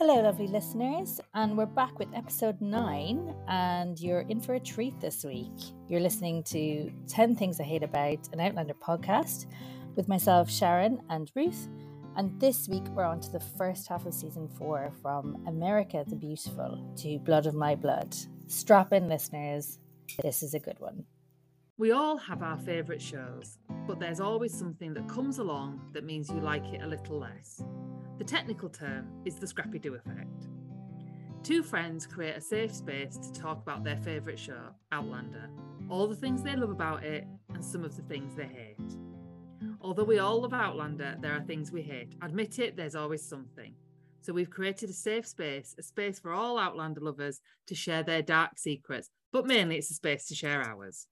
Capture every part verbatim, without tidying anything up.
Hello, lovely listeners, and we're back with episode nine, and you're in for a treat this week. You're listening to Ten Things I Hate About, an Outlander podcast, with myself, Sharon, and Ruth, and this week we're on to the first half of season four, from America the Beautiful to Blood of My Blood. Strap in, listeners, this is a good one. We all have our favourite shows, but there's always something that comes along that means you like it a little less. The technical term is the Scrappy-Doo effect. Two friends create a safe space to talk about their favourite show, Outlander, all the things they love about it and some of the things they hate. Although we all love Outlander, there are things we hate. Admit it, there's always something. So we've created a safe space, a space for all Outlander lovers to share their dark secrets, but mainly it's a space to share ours.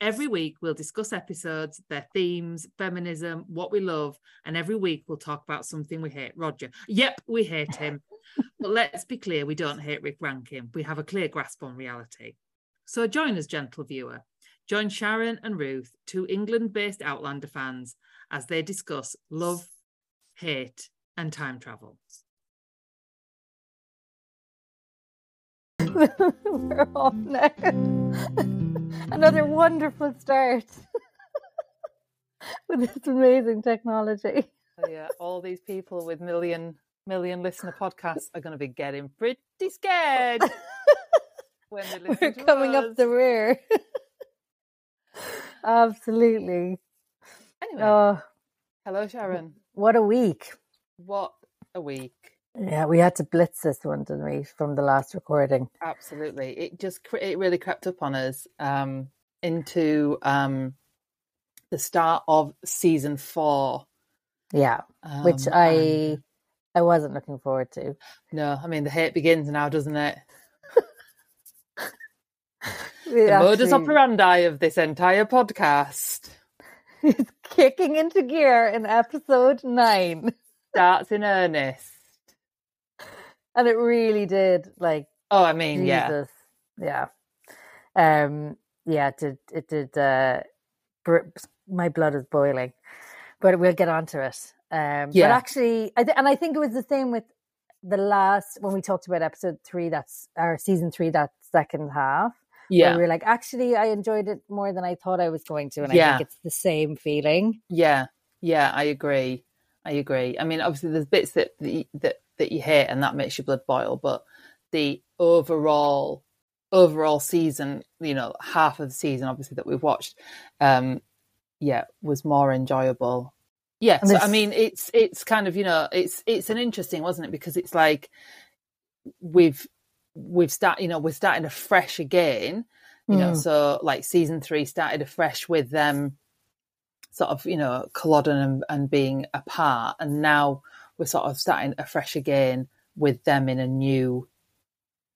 Every week, we'll discuss episodes, their themes, feminism, what we love, and every week we'll talk about something we hate. Roger. Yep, we hate him. But let's be clear, we don't hate Rick Rankin. We have a clear grasp on reality. So join us, gentle viewer. Join Sharon and Ruth, two England-based Outlander fans, as they discuss love, hate, and time travel. We're on now. Another wonderful start with this amazing technology. So yeah, all these people with million million listener podcasts are going to be getting pretty scared when they listen We're to coming us. Up the rear. Absolutely. Anyway, uh, hello Sharon. What a week! What a week! Yeah, we had to blitz this one, didn't we, from the last recording? Absolutely. It just it really crept up on us um, into um, the start of season four. Yeah, um, which I and... I wasn't looking forward to. No, I mean, the hate begins now, doesn't it? the actually... modus operandi of this entire podcast is kicking into gear in episode nine. Starts in earnest. And it really did, like... Oh, I mean, Jesus. yeah. Yeah. Um, yeah, it did... It did uh, br- my blood is boiling. But we'll get on to it. Um, yeah. But actually... I th- and I think it was the same with the last... When we talked about episode three, that's... Or season three, that second half. Yeah. Where we were like, actually, I enjoyed it more than I thought I was going to. And yeah. I think it's the same feeling. Yeah. Yeah, I agree. I agree. I mean, obviously, there's bits that... that that you hate and that makes your blood boil, but the overall overall season, you know, half of the season obviously that we've watched, um yeah, was more enjoyable. Yeah, so, I mean, it's it's kind of, you know, it's it's an interesting, wasn't it, because it's like we've we've start you know we're starting afresh again, you mm. know, so like season three started afresh with them um, sort of, you know, Culloden and, and being apart, and now we're sort of starting afresh again with them in a new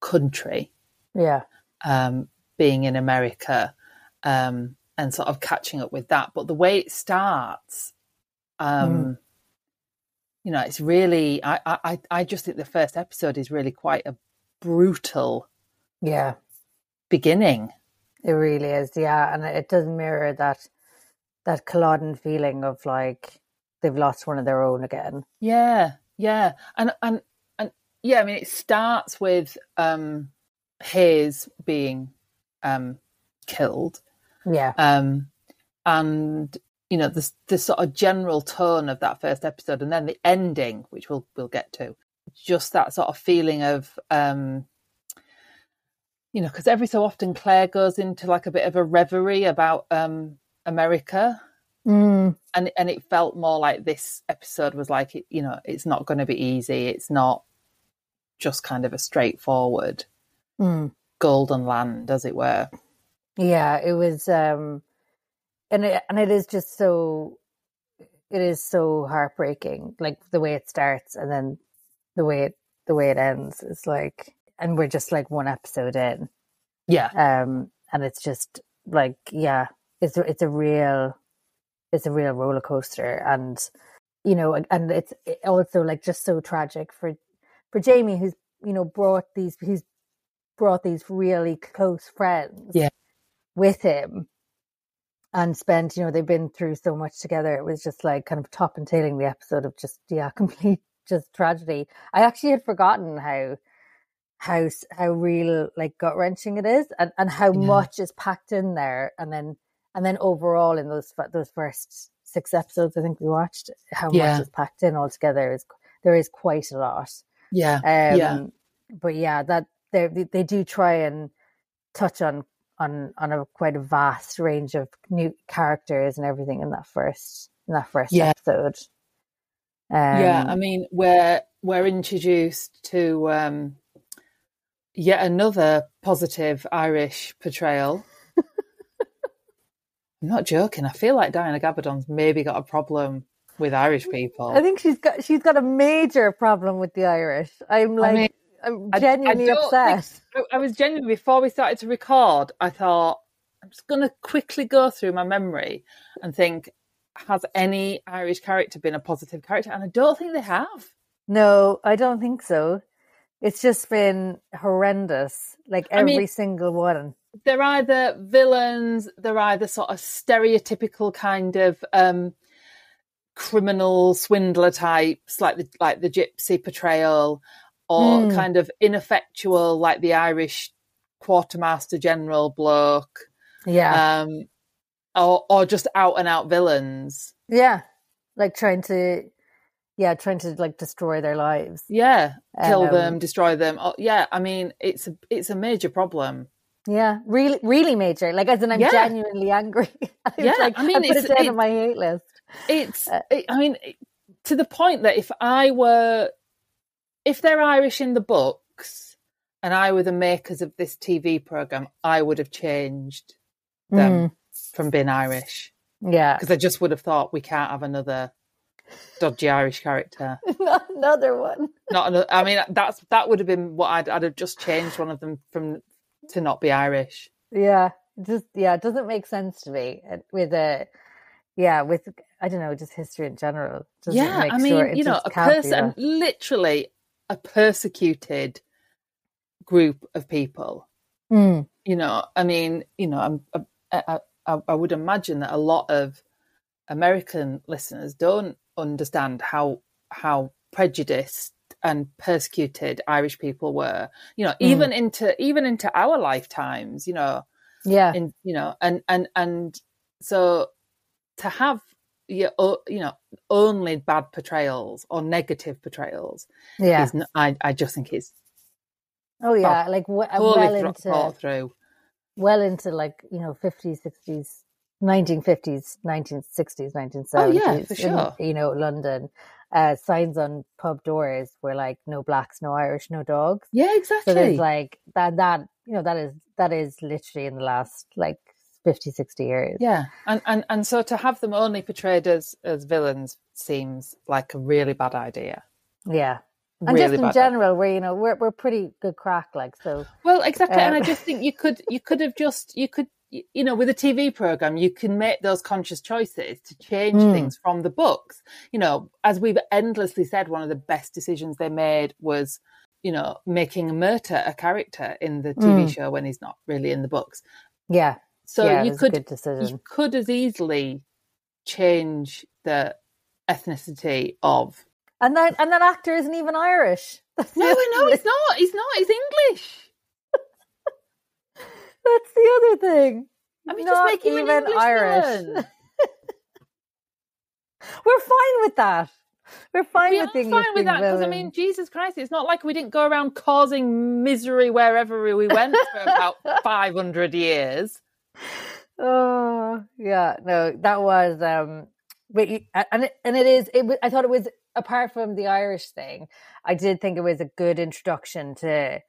country. Yeah. Um, being in America, um, and sort of catching up with that. But the way it starts, um, mm. you know, it's really, I, I, I just think the first episode is really quite a brutal yeah, beginning. It really is. Yeah. And it does mirror that, that Culloden feeling of like, they've lost one of their own again. Yeah, yeah. And, and and yeah, I mean, it starts with um, Hayes being um, killed. Yeah. Um, and, you know, the, the sort of general tone of that first episode, and then the ending, which we'll we'll get to, just that sort of feeling of... Um, you know, because every so often Claire goes into like a bit of a reverie about um, America. Mm. And and it felt more like this episode was like, it, you know, it's not going to be easy. It's not just kind of a straightforward mm. golden land, as it were. Yeah, it was, um, and it, and it is just so, it is so heartbreaking. Like the way it starts and then the way it the way it ends. It's like, and we're just like one episode in. Yeah, um, and it's just like, yeah, it's it's a real. It's a real roller coaster, and you know, and it's also like just so tragic for, for Jamie, who's, you know, brought these, who's brought these really close friends yeah. with him, and spent, you know, they've been through so much together. It was just like kind of top and tailing the episode of just yeah, complete just tragedy. I actually had forgotten how how how real, like, gut wrenching it is, and, and how yeah. much is packed in there. And then and then overall in those those first six episodes, I think we watched, how yeah. much is packed in altogether. Is there is quite a lot. Yeah. Um, yeah. But yeah, that they they do try and touch on on on a quite a vast range of new characters and everything in that first in that first yeah. episode. Um, yeah, I mean, we're we're introduced to um, yet another positive Irish portrayal. I'm not joking. I feel like Diana Gabaldon's maybe got a problem with Irish people. I think she's got she's got a major problem with the Irish. I'm like. I mean, I'm genuinely I, I upset. Think, I, I was genuinely, before we started to record, I thought, I'm just going to quickly go through my memory and think, has any Irish character been a positive character? And I don't think they have. No, I don't think so. It's just been horrendous, like every I mean, single one. They're either villains, they're either sort of stereotypical kind of um, criminal swindler types, like the, like the gypsy portrayal, or mm. kind of ineffectual, like the Irish quartermaster general bloke. Yeah. Um, or, or just out and out villains. Yeah. Like trying to, yeah, trying to like destroy their lives. Yeah. Kill um, them, destroy them. Oh, yeah. I mean, it's a, it's a major problem. Yeah. Really, really major. Like, as in, I'm yeah. genuinely angry. Yeah. Like, I mean, I put it's, it down it, on my hate list. It's, uh, it, I mean, it, to the point that if I were, If they're Irish in the books and I were the makers of this T V programme, I would have changed them mm. from being Irish. Yeah. Because I just would have thought, we can't have another dodgy Irish character. Not another one. Not another. I mean, that's that would have been what I'd, I'd have just changed one of them from to not be Irish. Yeah. Just yeah, it doesn't make sense to me with a yeah, with, I don't know, just history in general. Doesn't yeah, make I mean, sure you know, a person literally a persecuted group of people. Mm. You know, I mean, you know, I, I, I, I would imagine that a lot of American listeners don't understand how how prejudiced and persecuted Irish people were. You know, even mm. into even into our lifetimes. You know, yeah. In, you know, and and and so to have. You know, only bad portrayals or negative portrayals. Yeah, is not, I I just think it's. Oh yeah, bad, like w- well into through. well into like you know fifties, sixties, nineteen fifties, nineteen sixties, nineteen seventies. Oh yeah, for sure. In, you know, London, uh, signs on pub doors were like "No blacks, no Irish, no dogs." Yeah, exactly. So there's like that. That you know that is that is literally in the last like. fifty, sixty years. Yeah. And, and and so to have them only portrayed as, as villains seems like a really bad idea. Yeah. And really just in general, idea. we're you know, we're we're pretty good crack, like so. Well, exactly. Um, and I just think you could you could have just you could you know, with a T V programme, you can make those conscious choices to change mm. things from the books. You know, as we've endlessly said, one of the best decisions they made was, you know, making Murtagh a character in the T V mm. show when he's not really in the books. Yeah. So yeah, you could you could as easily change the ethnicity of, and that and that actor isn't even Irish. That's no, no, it's not. He's not. He's English. That's the other thing. I mean, not just make him even Irish. We're fine with that. We're fine we with things. We're fine with that because I mean, Jesus Christ, it's not like we didn't go around causing misery wherever we went for about five hundred years. Oh yeah, no, that was um but you, and it, and it is it I thought it was, apart from the Irish thing, I did think it was a good introduction to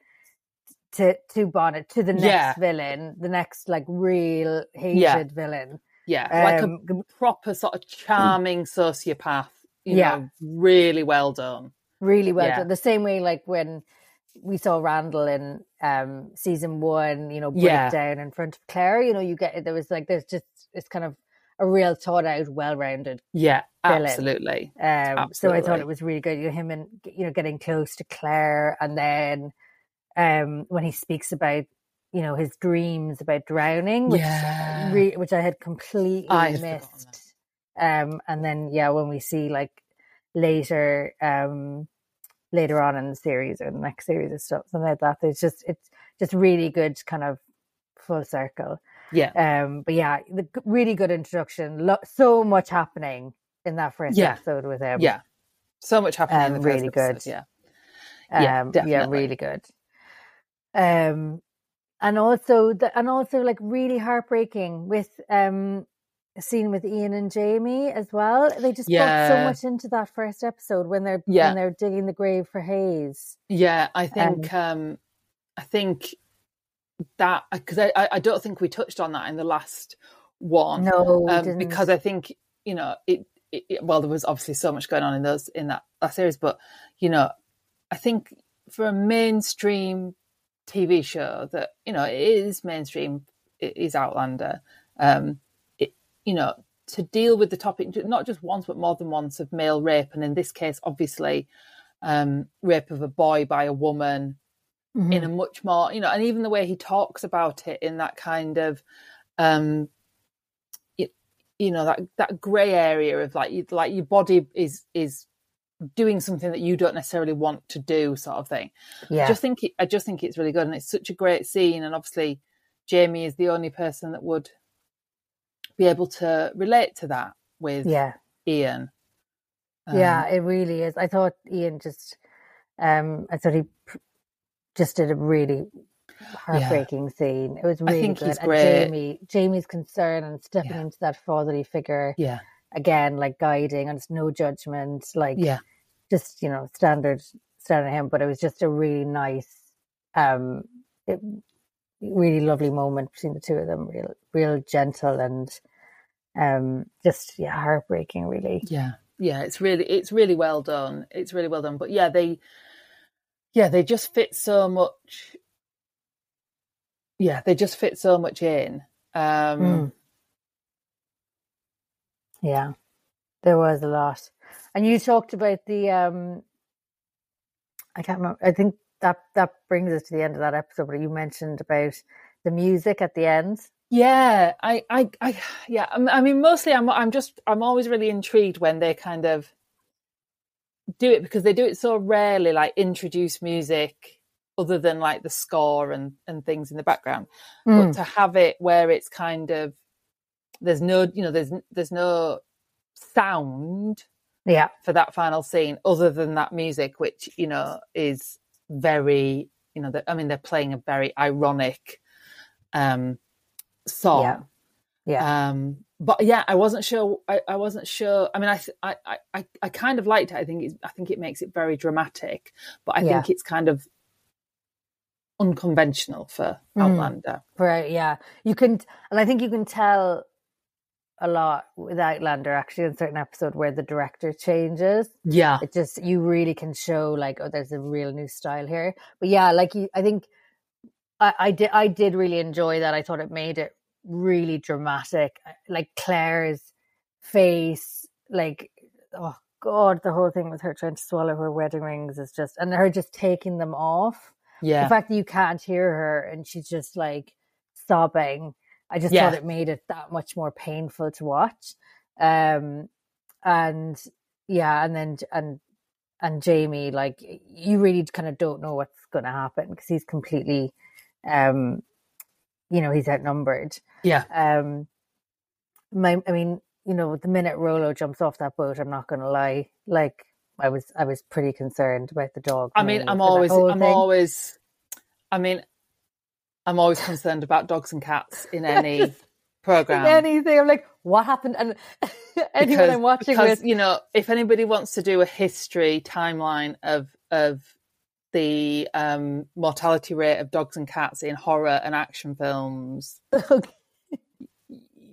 to to Bonnet, to the next yeah. villain, the next like real hated yeah. villain, yeah um, like a proper sort of charming sociopath, you yeah know, really well done really well yeah. done the same way like when we saw Randall in um, season one, you know, break yeah. down in front of Claire. You know, you get there was like there's just it's kind of a real thought out, well rounded. Yeah, villain. absolutely. Um, absolutely. So I thought it was really good. You know, him and you know getting close to Claire, and then um, when he speaks about you know his dreams about drowning, which yeah. re- which I had completely I missed. Um, and then yeah, when we see like later. Um, later on in the series or the next series or something like that. There's just, it's just really good kind of full circle. Yeah. Um. But yeah, the really good introduction. Lo- so much happening in that first yeah. episode with him. Yeah. So much happening um, in the first really episode. Good. Yeah. Yeah, um, yeah, really good. Um, and also, the, and also, like really heartbreaking with um, a scene with Ian and Jamie as well. They just yeah. got so much into that first episode when they're yeah. when they're digging the grave for Hayes. Yeah, I think um, um, I think that because I, I don't think we touched on that in the last one. No, um, we didn't. Because I think you know it, it, it. Well, there was obviously so much going on in those in that, that series, but you know. I think for a mainstream T V show that, you know, it is mainstream, it is Outlander, um, it, you know, to deal with the topic, not just once, but more than once of male rape. And in this case, obviously, um, rape of a boy by a woman mm-hmm. in a much more, you know, and even the way he talks about it in that kind of, um, it, you know, that, that grey area of like, like your body is, is, doing something that you don't necessarily want to do sort of thing. Yeah. I just think it, I just think it's really good and it's such a great scene, and obviously Jamie is the only person that would be able to relate to that with yeah. Ian. Um, yeah, it really is. I thought Ian just um I thought he just did a really heartbreaking yeah. scene. It was really I think good. He's and great. Jamie Jamie's concern and stepping yeah. into that fatherly figure. Yeah. Again, like guiding, and it's no judgment, like yeah. just, you know, standard standard him. But it was just a really nice, um, it, really lovely moment between the two of them. Real, real gentle and, um, just yeah, heartbreaking, really. Yeah, yeah. It's really, it's really well done. It's really well done. But yeah, they, yeah, they just fit so much. Yeah, they just fit so much in. Um. Mm. Yeah, there was a lot. And you talked about the, um, I can't remember, I think that, that brings us to the end of that episode, but you mentioned about the music at the end. Yeah, I, I, I yeah, I mean, mostly I'm, I'm just, I'm always really intrigued when they kind of do it, because they do it so rarely, like introduce music other than like the score and, and things in the background. Mm. But to have it where it's kind of, there's no, you know, there's there's no sound yeah. for that final scene other than that music, which, you know, is very, you know, I mean, they're playing a very ironic um, song. Yeah. yeah. Um, but yeah, I wasn't sure. I, I wasn't sure. I mean, I, I I I kind of liked it. I think it's, I think it makes it very dramatic, but I yeah. think it's kind of unconventional for Outlander. Mm, right? Yeah, you can, and I think you can tell a lot with Outlander actually in certain episode where the director changes. Yeah, it just, you really can show like, oh, there's a real new style here. But yeah, like you, I think I, I did I did really enjoy that. I thought it made it really dramatic, like Claire's face, like, oh god, the whole thing with her trying to swallow her wedding rings is just, and her just taking them off. Yeah, the fact that you can't hear her and she's just like sobbing, I just yeah. thought it made it that much more painful to watch. Um, and yeah, and then and and Jamie, like, you really kind of don't know what's going to happen because he's completely, um, you know, he's outnumbered. Yeah. Um, my, I mean, you know, the minute Rollo jumps off that boat, I'm not going to lie, like, I was I was pretty concerned about the dog. I mean, I'm always I'm thing. always I mean I'm always concerned about dogs and cats in any programme. In anything. I'm like, what happened? And anyone because, I'm watching because, with, you know, if anybody wants to do a history timeline of of the um, mortality rate of dogs and cats in horror and action films, okay.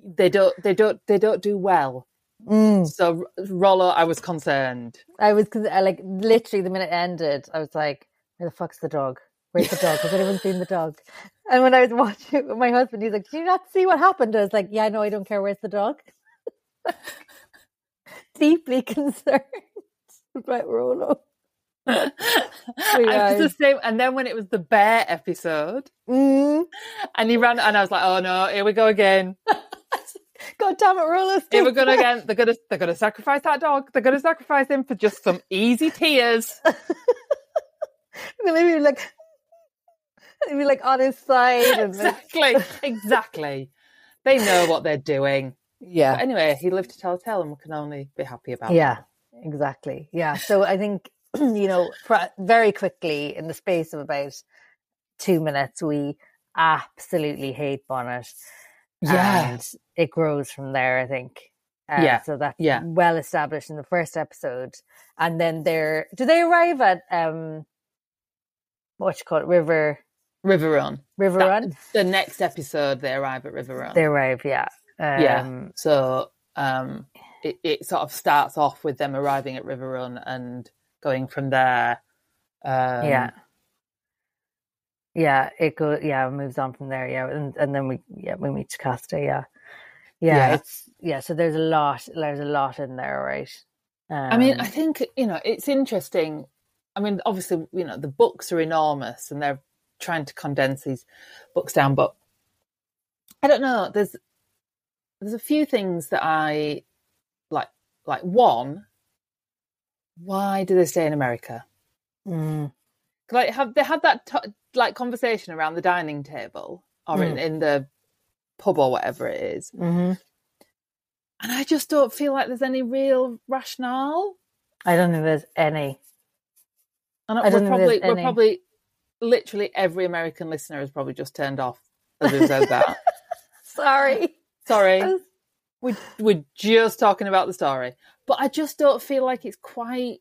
they don't they don't they don't do well. Mm. So Rollo, I was concerned. I was like, literally, the minute it ended, I was like, "Where the fuck's the dog? Where's the dog? Has anyone seen the dog?" And when I was watching it with my husband, he's like, "Did you not see what happened?" I was like, "Yeah, no, I don't care. Where's the dog?" Deeply concerned about Rollo. I was the same. And then when it was the bear episode, mm. and he ran, and I was like, "Oh no, here we go again." God damn it, Rollo! They were gonna again. They're gonna they're gonna sacrifice that dog. They're gonna sacrifice him for just some easy tears. I mean, he was like, he'd be like on his side. And exactly, like... exactly. They know what they're doing. Yeah. But anyway, he lived to tell a tale, and we can only be happy about it. Yeah, that. Exactly. Yeah. So I think, you know, very quickly, in the space of about two minutes, we absolutely hate Bonnet. Yeah. And it grows from there, I think. Uh, yeah. So that's yeah. well established in the first episode. And then they're, do they arrive at, um, what you call it, River? River Run. River that, Run? The next episode, they arrive at River Run. They arrive, yeah. Um, yeah. So um, it, it sort of starts off with them arriving at River Run and going from there. Um, yeah. Yeah, it goes, yeah, it moves on from there, yeah. And, and then we, yeah, we meet Jocasta, yeah. Yeah, yeah, it's yeah. So there's a lot, there's a lot in there, right? Um, I mean, I think you know it's interesting. I mean, obviously, you know the books are enormous, and they're trying to condense these books down. But I don't know. There's there's a few things that I like. Like one, why do they stay in America? Mm. Like, have they had that t- like conversation around the dining table or mm. in, in the pub or whatever it is, mm-hmm. and I just don't feel like there's any real rationale. I don't think there's any. And I don't we're probably we're any. probably literally every American listener has probably just turned off as we said that. Sorry, sorry, was... we we're just talking about the story, but I just don't feel like it's quite.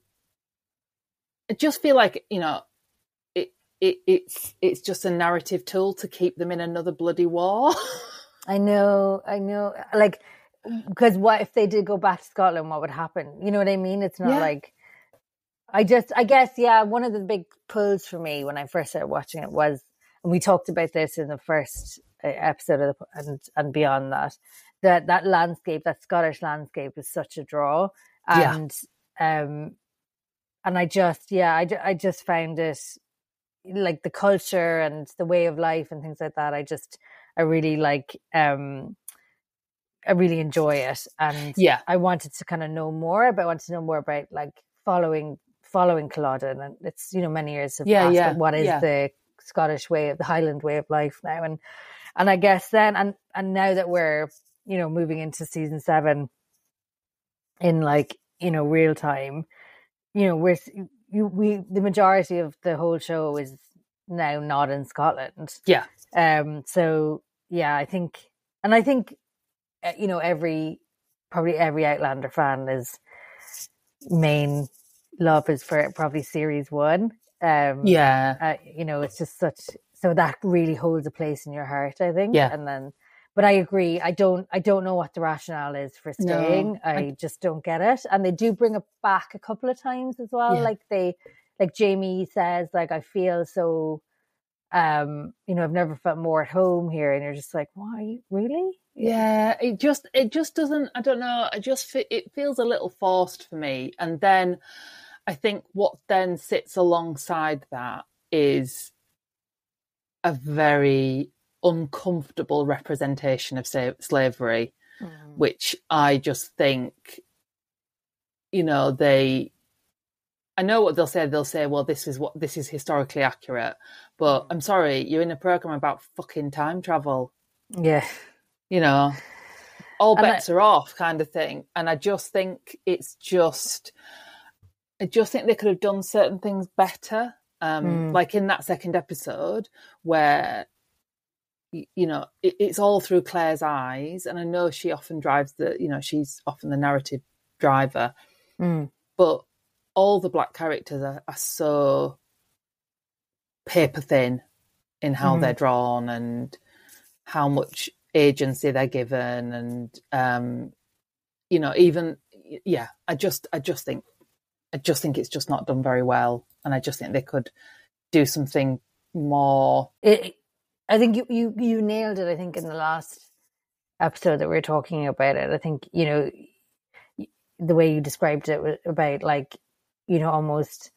I just feel like you know, it it it's it's just a narrative tool to keep them in another bloody war. I know, I know. Like, because what if they did go back to Scotland? What would happen? You know what I mean? It's not yeah. like I just. I guess, yeah. One of the big pulls for me when I first started watching it was, and we talked about this in the first episode of the, and and beyond that, that that landscape, that Scottish landscape, is such a draw, and yeah. um, and I just, yeah, I I just found it like the culture and the way of life and things like that. I just. I really like, um, I really enjoy it. And yeah. I wanted to kind of know more, but I wanted to know more about like following, following Culloden. And it's, you know, many years have yeah, passed, yeah, but what is yeah. the Scottish way of the Highland way of life now? And, and I guess then, and, and now that we're, you know, moving into season seven in like, you know, real time, you know, we're, you, we, the majority of the whole show is now not in Scotland. Yeah. Um, so yeah, I think, and I think, you know, every, probably every Outlander fan is main love is for probably series one. Um, yeah. Uh, you know, it's just such, so that really holds a place in your heart, I think. Yeah. And then, but I agree. I don't, I don't know what the rationale is for staying. No, I, I just don't get it. And they do bring it back a couple of times as well. Yeah. Like they, like Jamie says, like, I feel so, um you know I've never felt more at home here, and you're just like, why really? Yeah, it just it just doesn't, I don't know, I just fe- it feels a little forced for me. And then I think what then sits alongside that is a very uncomfortable representation of sa- slavery, mm. which I just think, you know, they I know what they'll say. They'll say, well, this is what this is historically accurate. But I'm sorry, you're in a program about fucking time travel. Yeah. You know, all bets I, are off kind of thing. And I just think it's just, I just think they could have done certain things better. Um, mm. Like in that second episode where, you know, it, it's all through Claire's eyes. And I know she often drives the, you know, she's often the narrative driver. Mm. But all the black characters are, are so paper thin in how mm. they're drawn and how much agency they're given. And, um, you know, even, yeah, I just, I just think, I just think it's just not done very well. And I just think they could do something more. It, I think you, you, you nailed it. I think in the last episode that we were talking about it, I think, you know, the way you described it was about like, you know, almost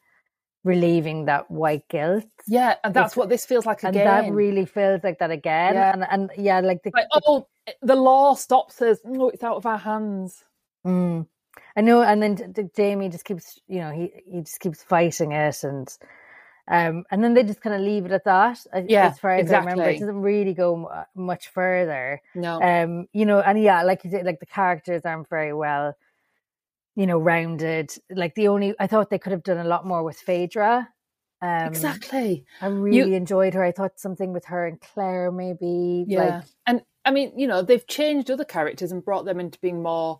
relieving that white guilt. Yeah, and that's it's, what this feels like again. And that really feels like that again. Yeah. And, and yeah, like... The, like oh, the, the law stops us. No, oh, it's out of our hands. Mm. I know, and then the, the Jamie just keeps, you know, he, he just keeps fighting it. And Um, and then they just kind of leave it at that. Yeah, as far as exactly. I remember, it doesn't really go m- much further. No, um, you know, and yeah, like you said, like the characters aren't very well, you know, rounded. Like the only, I thought they could have done a lot more with Phaedra. Um, exactly. I really you, enjoyed her. I thought something with her and Claire, maybe. Yeah, like, and I mean, you know, they've changed other characters and brought them into being more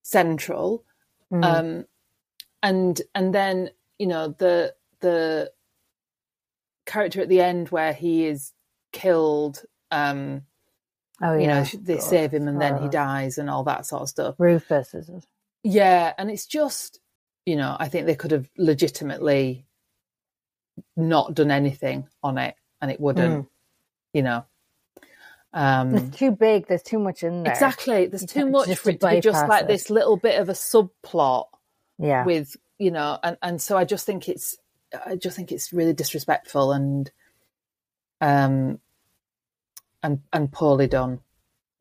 central. Mm-hmm. Um, and and then you know the the. character at the end where he is killed, um oh yeah, you know, they God. save him and oh. then he dies and all that sort of stuff. Rufus, is it? Yeah, and it's just, you know, I think they could have legitimately not done anything on it and it wouldn't, mm. you know. Um it's too big, there's too much in there. Exactly, there's you too much for it to be just like it. This little bit of a subplot, yeah, with, you know, and, and so I just think it's I just think it's really disrespectful and um and and poorly done.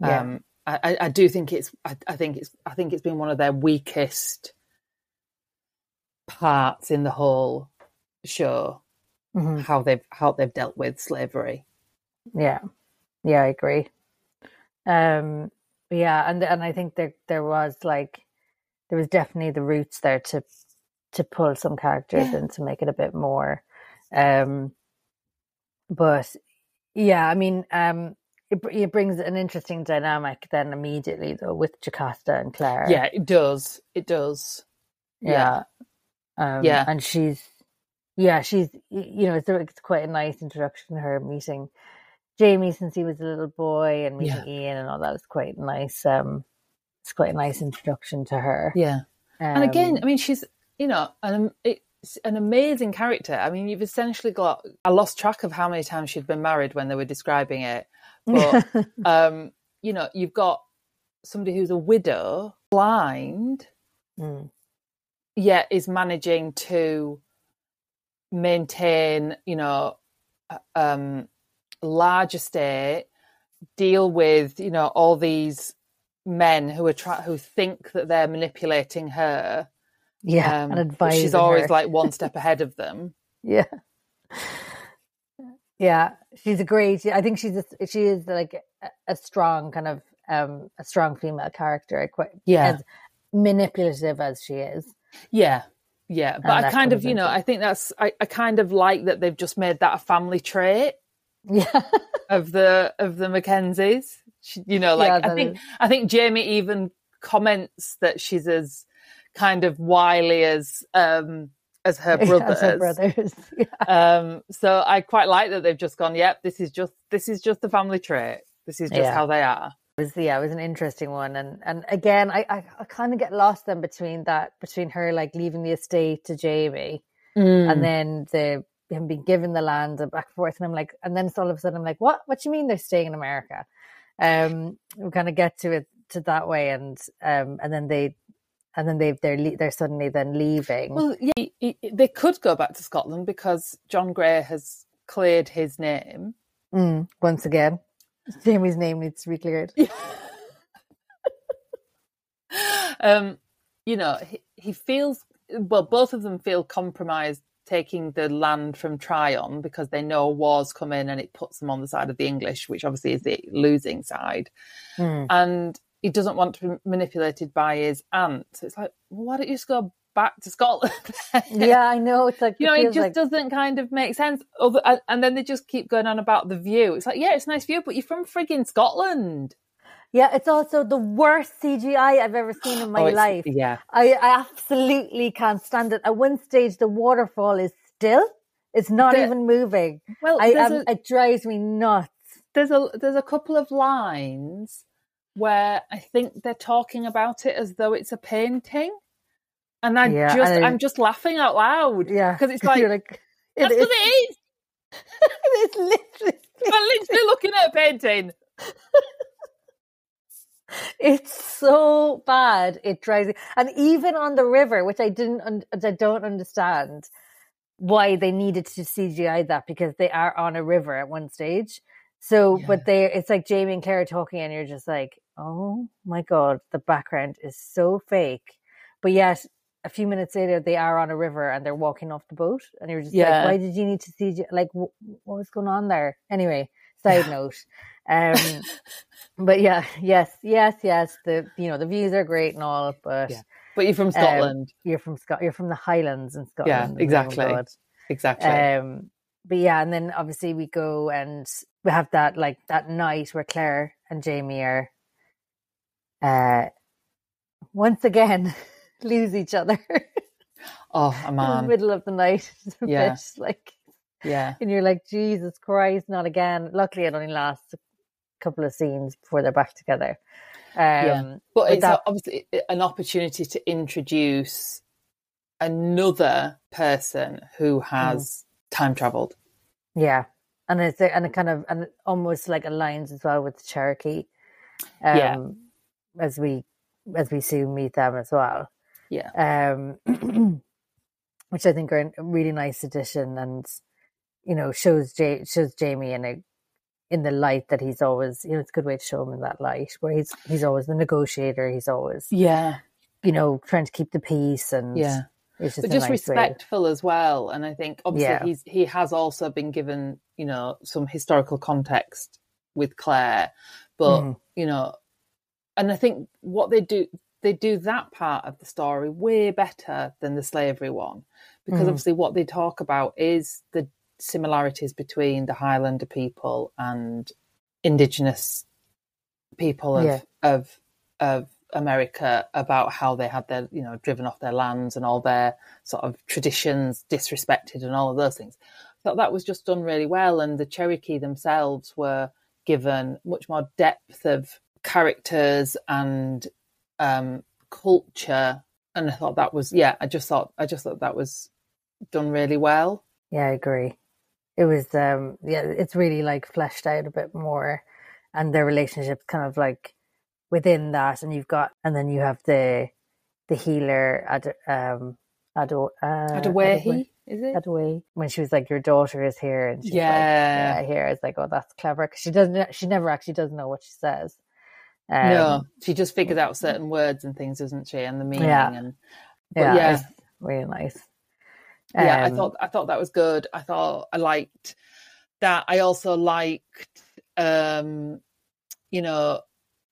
Yeah. Um I, I do think it's I, I think it's I think it's been one of their weakest parts in the whole show. Mm-hmm. How they've how they've dealt with slavery. Yeah. Yeah, I agree. Um yeah, and and I think there there was like there was definitely the roots there to to pull some characters yeah. in to make it a bit more. Um, but yeah, I mean, um, it, it brings an interesting dynamic then immediately though with Jocasta and Claire. Yeah, it does. It does. Yeah. Yeah. Um, yeah. And she's, yeah, she's, you know, it's, it's quite a nice introduction to her meeting Jamie since he was a little boy and meeting yeah. Ian and all that. It's quite nice. Um, it's quite a nice introduction to her. Yeah. Um, and again, I mean, she's, you know, and it's an amazing character. I mean, you've essentially got, I lost track of how many times she'd been married when they were describing it. But, um, you know, you've got somebody who's a widow, blind, mm. yet is managing to maintain, you know, um, large estate, deal with, you know, all these men who are tra- who think that they're manipulating her. Yeah, um, and advising she's always her. like one step ahead of them. Yeah, yeah, she's a great. I think she's a, she is like a, a strong kind of um a strong female character. Quite yeah, as manipulative as she is. Yeah, yeah, but and I kind of you know it. I think that's I, I kind of like that they've just made that a family trait. Yeah, of the of the Mackenzies. She, you know, like yeah, I think is. I think Jamie even comments that she's as kind of wily as um as her brothers, as her brothers. Yeah. um so I quite like that they've just gone yep this is just this is just the family trait, this is just yeah. how they are. It was yeah it was an interesting one, and and again I I, I kind of get lost then between that between her like leaving the estate to Jamie mm. and then the him being given the land and back and forth, and I'm like and then it's all of a sudden I'm like what what do you mean they're staying in America? Um we kind of get to it to that way and um and then they And then they they're they're suddenly then leaving. Well, yeah, they could go back to Scotland because John Gray has cleared his name mm, once again. Jamie's name needs to be cleared. Yeah. um, you know, he, he feels well. Both of them feel compromised taking the land from Tryon because they know wars come in and it puts them on the side of the English, which obviously is the losing side, mm. and. He doesn't want to be manipulated by his aunt. So it's like, well, why don't you just go back to Scotland? Yeah, I know. It's like, you know, it, it just like... doesn't kind of make sense. And then they just keep going on about the view. It's like, yeah, it's a nice view, but you're from frigging Scotland. Yeah, it's also the worst C G I I've ever seen in my oh, life. Yeah, I, I absolutely can't stand it. At one stage, the waterfall is still. It's not the... even moving. Well, I, um, a... it drives me nuts. There's a there's a couple of lines where I think they're talking about it as though it's a painting, and I yeah, just and I, I'm just laughing out loud. Yeah, because it's like, like it that's is. what it is. It's literally, I'm literally looking at a painting. It's so bad. It drives me, and even on the river, which I didn't, un- I don't understand why they needed to C G I that because they are on a river at one stage. So, yeah. but they, it's like Jamie and Claire talking, and you're just like, oh my God, the background is so fake. But yet, a few minutes later they are on a river and they're walking off the boat, and you're just yeah. like, why did you need to see, like, what was going on there? Anyway, side note. Um, but yeah, yes, yes, yes. The, you know, the views are great and all, but yeah. but you're from Scotland. Um, you're from Scot. You're from the Highlands in Scotland. Yeah, exactly, oh exactly. Um, but yeah, and then obviously we go and we have that like that night where Claire and Jamie are, uh, once again lose each other. Oh, I'm on. In the middle of the night. Yeah. Bitch, like. Yeah. And you're like, Jesus Christ, not again. Luckily, it only lasts a couple of scenes before they're back together. Um, yeah. But, but it's that... obviously an opportunity to introduce another person who has mm. time traveled. Yeah. And it's and it kind of and it almost like aligns as well with the Cherokee. Um, yeah. As we as we soon meet them as well. Yeah. Um, which I think are a really nice addition, and you know, shows Jay, shows Jamie in a in the light that he's always, you know, it's a good way to show him in that light where he's he's always the negotiator, he's always yeah, you know, trying to keep the peace and yeah, it's just but just nice respectful way. As well. And I think obviously yeah. he's he has also been given, you know, some historical context with Claire, but mm. you know, and I think what they do they do that part of the story way better than the slavery one, because mm. obviously what they talk about is the similarities between the Highlander people and indigenous people of yeah. of of America, about how they had their, you know, driven off their lands and all their sort of traditions disrespected and all of those things. I thought that was just done really well, and the Cherokee themselves were given much more depth of characters and um culture, and I thought that was yeah I just thought I just thought that was done really well. Yeah, I agree. It was, um, yeah, it's really like fleshed out a bit more, and their relationship's kind of like within that. And you've got, and then you have the the healer, Ad, um, Ado, uh, Adawehi, is it? Adawehi. When she was like, "Your daughter is here," and she's yeah. like, "Yeah, here." It's like, oh, that's clever, because she doesn't, she never actually does know what she says. Um, no, she just figures out certain words and things, doesn't she, and the meaning. Yeah, and, but, yeah, yeah. It's really nice. Yeah, um, I thought I thought that was good. I thought I liked that. I also liked, um, you know,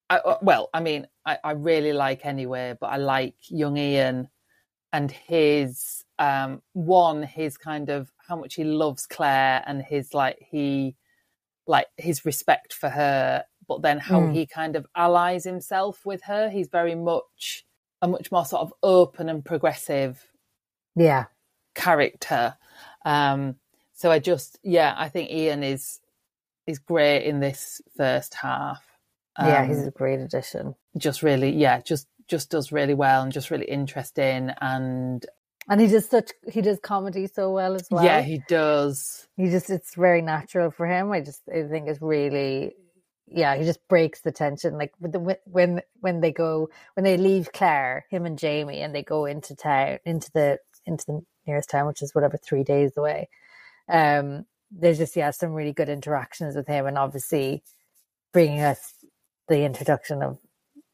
I, well, I mean, I, I really like anyway, but I like young Ian and his, um, one, his kind of how much he loves Claire and his like he, like his respect for her, but then how mm. he kind of allies himself with her. He's very much a much more sort of open and progressive. Yeah. character. Um so I just yeah I think Ian is is great in this first half. Um, yeah, he's a great addition. Just really yeah just just does really well and just really interesting, and and he does such he does comedy so well as well. Yeah, he does. He just it's very natural for him. I just I think it's really yeah he just breaks the tension, like with the, when when they go when they leave Claire, him and Jamie, and they go into town into the into the nearest town, which is whatever three days away. Um, there's just yeah some really good interactions with him, and obviously bringing us the introduction of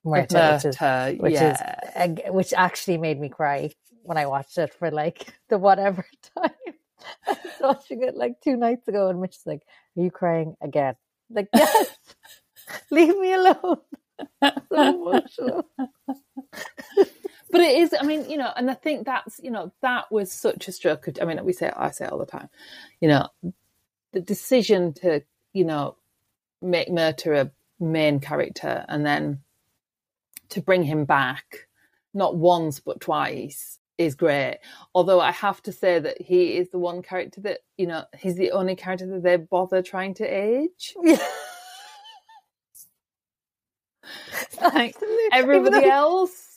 Murtagh, which is, which, yeah. is, which actually made me cry when I watched it for like the whatever time. I was watching it like two nights ago, and Mitch's like, "Are you crying again?" I'm like, yes, leave me alone. So emotional. But it is, I mean, you know, and I think that's, you know, that was such a stroke of, I mean, we say, I say it all the time, you know, the decision to, you know, make Murtagh a main character and then to bring him back, not once but twice, is great. Although I have to say that he is the one character that, you know, he's the only character that they bother trying to age. Yeah. Like, everybody else.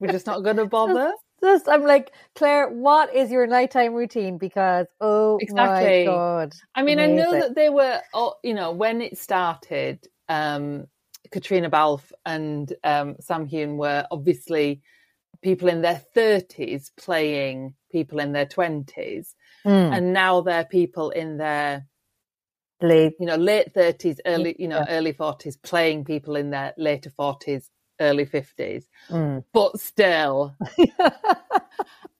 We're just not going to bother. Just, just, I'm like, Claire, what is your nighttime routine? Because, oh exactly. my God. I mean, amazing. I know that they were, oh, you know, when it started, um, Caitríona Balfe and um, Sam Heughan were obviously people in their thirties playing people in their twenties. Mm. And now they're people in their late, you know, late thirties, early, you know, yeah. early forties playing people in their later forties. early fifties, mm. but still.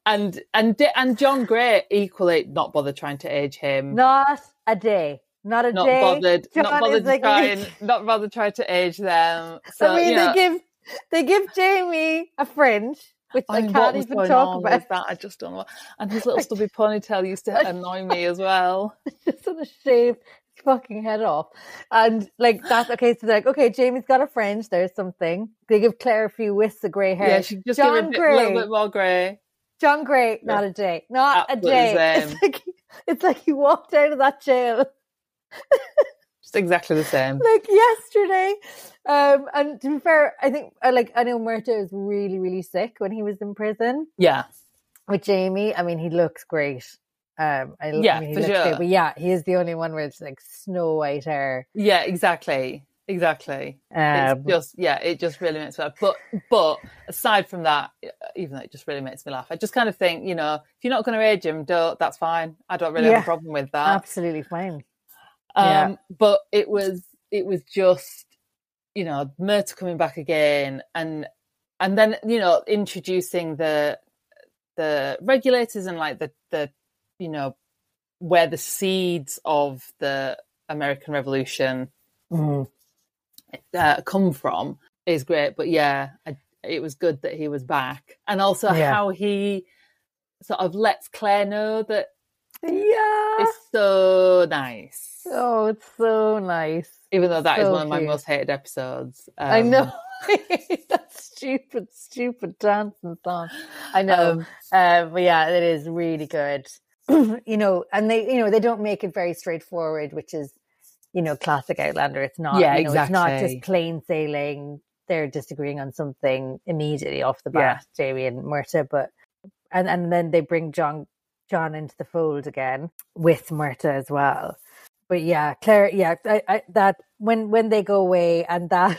and and and John Gray equally not bothered trying to age him. Not a day. Not a not day. Bothered, not bothered. Like, trying, not bothered trying to age them. So, I mean, you know, they give they give Jamie a fringe, which I, I mean, can't even talk about. That? I just don't know. And his little stubby ponytail used to annoy me as well. Just sort of shaved his fucking head off. And like that's okay. So they're like, okay, Jamie's got a fringe. There's something. They give Claire a few wisps of grey hair. Yeah, she just John give her a bit, Gray, little bit more grey. John Gray, yeah. Not a day. Not Absolutely a day. It's like, it's like he walked out of that jail. Just exactly the same like yesterday. Um and to be fair, I think uh, like I know Murtagh was really really sick when he was in prison, yeah, with Jamie. I mean, he looks great. um I, yeah I mean, he for looks sure great, but yeah, he is the only one where it's like snow white hair. Yeah, exactly exactly um, it's just yeah it just really makes me laugh. But but aside from that, even though it just really makes me laugh, I just kind of think, you know, if you're not going to age him, don't, that's fine. I don't really yeah, have a problem with that. Absolutely fine. Yeah. Um, but it was it was just, you know, Murtagh coming back again, and and then, you know, introducing the the regulators and like the the you know where the seeds of the American Revolution mm. uh, come from is great. But yeah, I, it was good that he was back, and also yeah, how he sort of lets Claire know that. Yeah, it's so nice. Oh, it's so nice. Even though that so is one of my cute. most hated episodes. Um, I know. That stupid, stupid dance and song. I know. Um, uh, but yeah, it is really good. You know, and they, you know, they don't make it very straightforward, which is, you know, classic Outlander. It's not, yeah, you know, exactly. It's not just plain sailing. They're disagreeing on something immediately off the bat, yeah. Jamie and Murtagh, but and and then they bring John. John into the fold again with Murtagh as well. But yeah, Claire, yeah, I, I, that when when they go away and that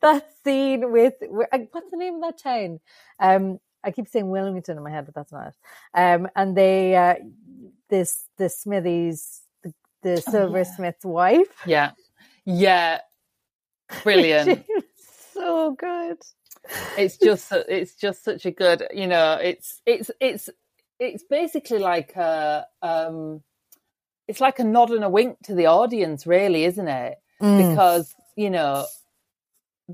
that scene with what's the name of that town? Um, I keep saying Wilmington in my head, but that's not it. Um, and they uh, this the Smithies, the, the oh, silversmith's yeah. wife. Yeah, yeah, brilliant. She was so good. It's just it's just such a good, you know. It's it's it's. It's basically like a, um, it's like a nod and a wink to the audience, really, isn't it? Mm. Because, you know,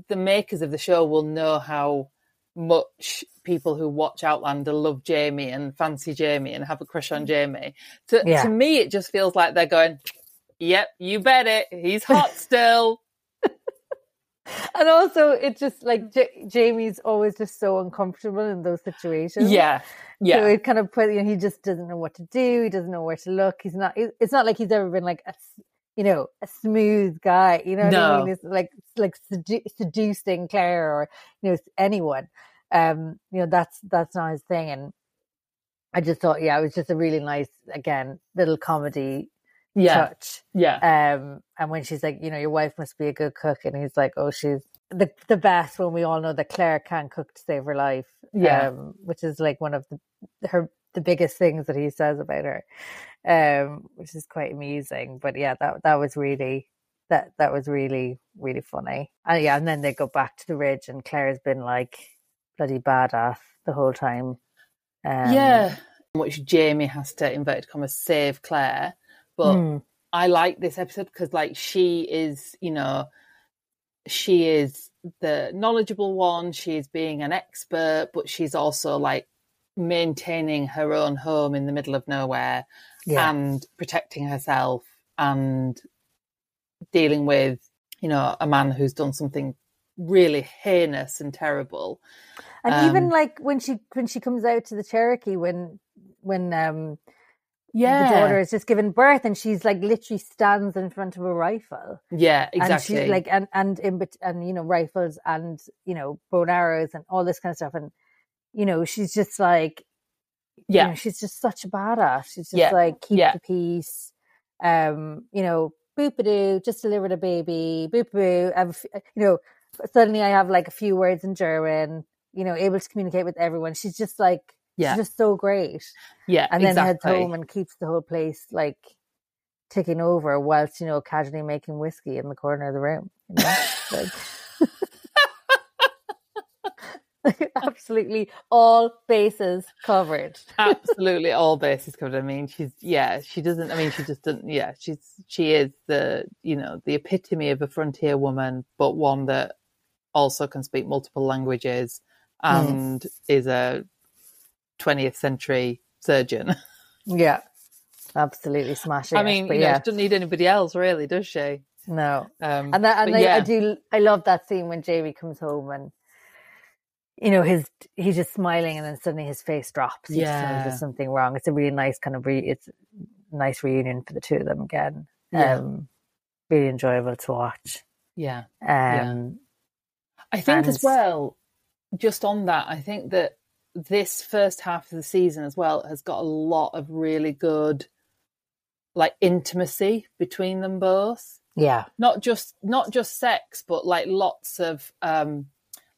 the makers of the show will know how much people who watch Outlander love Jamie and fancy Jamie and have a crush on Jamie. To, yeah. to me, it just feels like they're going, yep, you bet it. He's hot still. And also, it's just like J- Jamie's always just so uncomfortable in those situations. Yeah, yeah. So it kind of put, you know, he just doesn't know what to do. He doesn't know where to look. He's not. It's not like he's ever been like a, you know, a smooth guy. You know what no. I mean? It's like like sedu- seducing Claire or, you know, anyone. Um, you know, that's that's not his thing. And I just thought, yeah, it was just a really nice, again, little comedy. Yeah. Touch. Yeah. Um, and when she's like, you know, your wife must be a good cook, and he's like, oh, she's the the best. When we all know that Claire can cook to save her life. Yeah. Um, which is like one of the her the biggest things that he says about her, um, which is quite amusing. But yeah, that that was really that that was really really funny. And yeah, and then they go back to the ridge, and Claire's been like bloody badass the whole time. Um, yeah. Which Jamie has to, inverted commas, save Claire. But mm. I like this episode because, like, she is, you know, she is the knowledgeable one. She is being an expert, but she's also, like, maintaining her own home in the middle of nowhere yeah. and protecting herself and dealing with, you know, a man who's done something really heinous and terrible. And um, even, like, when she when she comes out to the Cherokee, when when... um. Yeah. The daughter has just given birth, and she's like literally stands in front of a rifle. Yeah, exactly. And she's like, and and in bet- and you know, rifles and, you know, bow and arrows and all this kind of stuff, and, you know, she's just like, yeah, you know, she's just such a badass. She's just yeah. like keep yeah. the peace, um, you know, boop a doo, just delivered a baby, boop boo. You know, suddenly I have like a few words in German. You know, able to communicate with everyone. She's just like. Yeah. She's just so great. Yeah, and then exactly. heads home and keeps the whole place like ticking over, whilst, you know, casually making whiskey in the corner of the room. You know? Like... Absolutely all bases covered. Absolutely all bases covered. I mean, she's, yeah, she doesn't, I mean, she just doesn't, yeah, she's, she is the, you know, the epitome of a frontier woman, but one that also can speak multiple languages and yes. is a twentieth century surgeon. Yeah, absolutely smashing. I mean, it, but you yeah. know, she doesn't need anybody else really, does she? No. Um, and that, and I, yeah. I do, I love that scene when Jamie comes home and, you know, his he's just smiling and then suddenly his face drops. He yeah. just knows there's something wrong. It's a really nice kind of, re- it's a nice reunion for the two of them again. Yeah. Um, really enjoyable to watch. Yeah. Um, yeah. I think and... as well, just on that, I think that this first half of the season as well has got a lot of really good, like, intimacy between them both. Yeah. Not just, not just sex, but like lots of, um,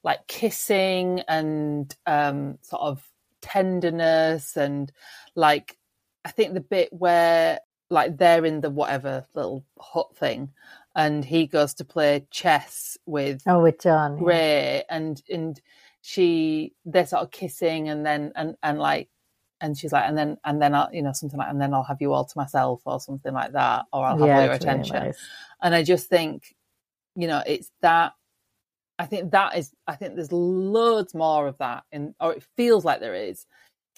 like kissing and um, sort of tenderness and like, I think the bit where like they're in the whatever little hut thing and he goes to play chess with oh with John Gray yeah. and and she they're sort of kissing and then and and like and she's like and then and then I'll, you know, something like and then I'll have you all to myself or something like that, or I'll have yeah, all your attention. Really nice. And I just think, you know, it's that. I think that is, I think there's loads more of that in, or it feels like there is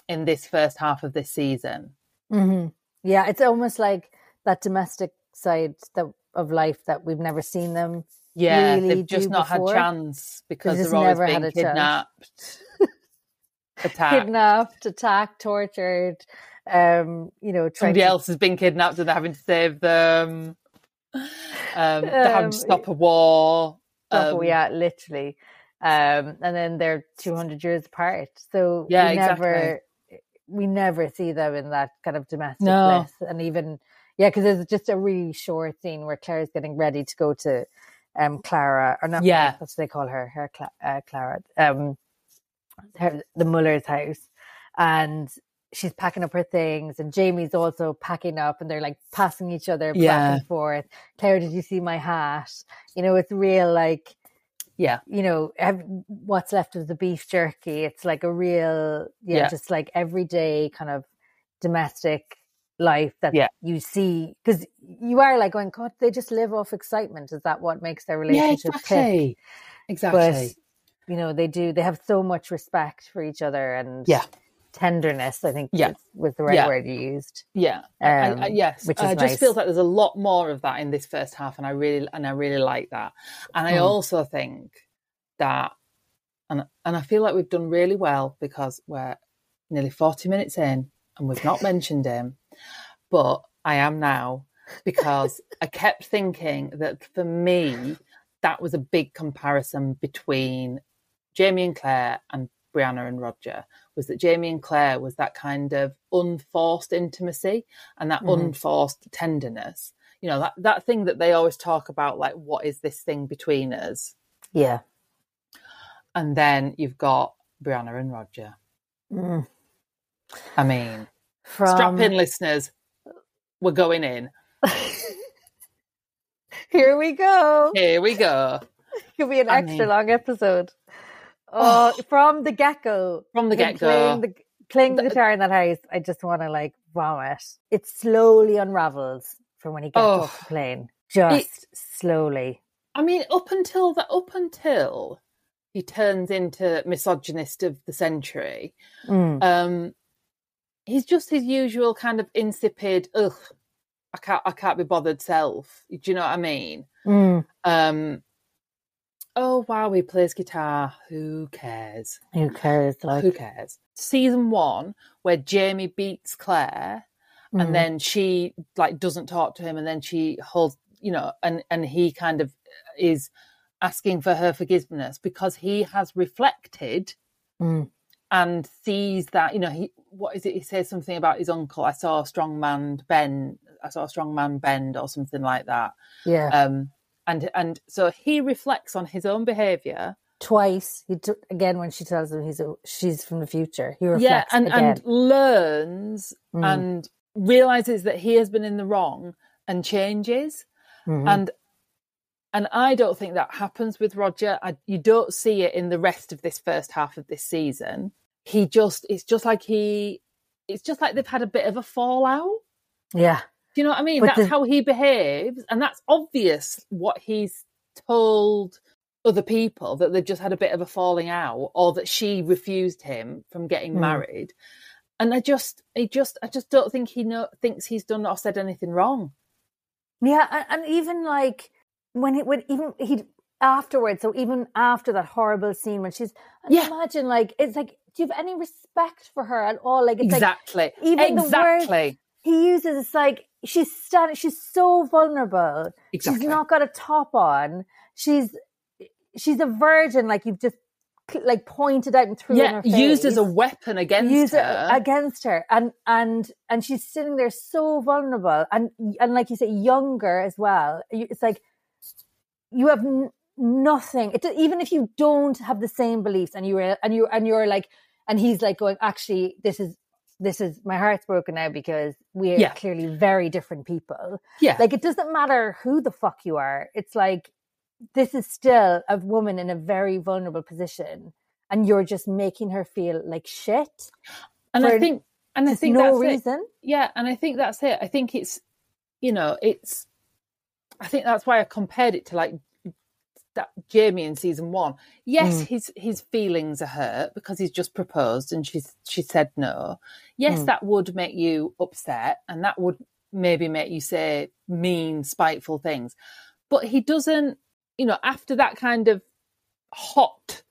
in this first half of this season. Mm-hmm. Yeah. It's almost like that domestic side that, of life that we've never seen them. Yeah. Really they've just not before. had chance because they're always being kidnapped, attacked, kidnapped, attacked, tortured, um, you know, somebody to... else has been kidnapped and they're having to save them. Um, they're um, having to stop a war. Um, yeah, literally, um, and then they're two hundred years apart. So yeah, we never, exactly. we never see them in that kind of domestic no. bliss. And even yeah, because there's just a really short scene where Claire's getting ready to go to um Clara or not. Yeah, that's what they call her, her uh, Clara, um, her, the Mueller's house, and she's packing up her things and Jamie's also packing up and they're like passing each other yeah. back and forth. Claire, did you see my hat? You know, it's real like, yeah, you know, every, what's left of the beef jerky. It's like a real, yeah, yeah. just like everyday kind of domestic life that yeah. you see. Because you are like going, God, they just live off excitement. Is that what makes their relationship yeah, exactly. tick? Exactly. But, you know, they do, they have so much respect for each other and yeah. tenderness, I think, yeah. was the right yeah. word you used. Yeah, um, I, I, yes. Which is I nice. Just feel like there's a lot more of that in this first half, and I really and I really like that. And mm. I also think that, and and I feel like we've done really well because we're nearly forty minutes in and we've not mentioned him, but I am now because I kept thinking that for me that was a big comparison between Jamie and Claire and Brianna and Roger, was that Jamie and Claire was that kind of unforced intimacy and that mm-hmm. unforced tenderness, you know, that, that thing that they always talk about, like, what is this thing between us? Yeah. And then you've got Brianna and Roger. Mm. I mean, From... strap in, listeners, we're going in. Here we go. Here we go. It could be an I extra mean... long episode. Oh, from the get-go. From the get-go. Playing the, playing the guitar in that house, I just want to, like, vomit. It slowly unravels from when he gets oh, off the plane. Just it, slowly. I mean, up until the, up until he turns into misogynist of the century, mm. um, he's just his usual kind of insipid, ugh, I can't, I can't be bothered self. Do you know what I mean? Mm. Um. Oh, wow, he plays guitar. Who cares? Who cares? Like... Who cares? Season one, where Jamie beats Claire mm-hmm. and then she, like, doesn't talk to him and then she holds, you know, and, and he kind of is asking for her forgiveness because he has reflected mm. and sees that, you know, he what is it? He says something about his uncle. I saw a strong man bend. I saw a strong man bend or something like that. Yeah. Um, And and so he reflects on his own behaviour twice. He t- again when she tells him he's a, she's from the future. He reflects yeah, and, again. and learns mm. and realises that he has been in the wrong and changes. Mm-hmm. And And I don't think that happens with Roger. I, you don't see it in the rest of this first half of this season. He just, it's just like he, it's just like they've had a bit of a fallout. Yeah. Do you know what I mean? But that's the... how he behaves. And that's obvious what he's told other people, that they've just had a bit of a falling out, or that she refused him from getting mm. married. And I just, I just, I just don't think he know, thinks he's done or said anything wrong. Yeah. And even like, when it would even he afterwards, so even after that horrible scene when she's, and yeah. imagine like it's like, do you have any respect for her at all? Like it's exactly, like, even exactly. the words he uses, it's like she's standing, she's so vulnerable. Exactly. She's not got a top on. She's she's a virgin, like you've just like pointed out and threw yeah, in her face. Used as a weapon against used her, against her, and and and she's sitting there so vulnerable, and and like you say, younger as well. It's like. You have n- nothing. It, even if you don't have the same beliefs, and you're and you and you're like, and he's like going, actually, this is this is my heart's broken now because we're yeah. clearly very different people. Yeah, like it doesn't matter who the fuck you are. It's like this is still a woman in a very vulnerable position, and you're just making her feel like shit. And I think, and I think no that's reason. It. Yeah, and I think that's it. I think it's, you know, it's. I think that's why I compared it to like that Jamie in season one. Yes, mm. his his feelings are hurt because he's just proposed and she's she said no. Yes, mm. that would make you upset, and that would maybe make you say mean, spiteful things. But he doesn't, you know, after that kind of hot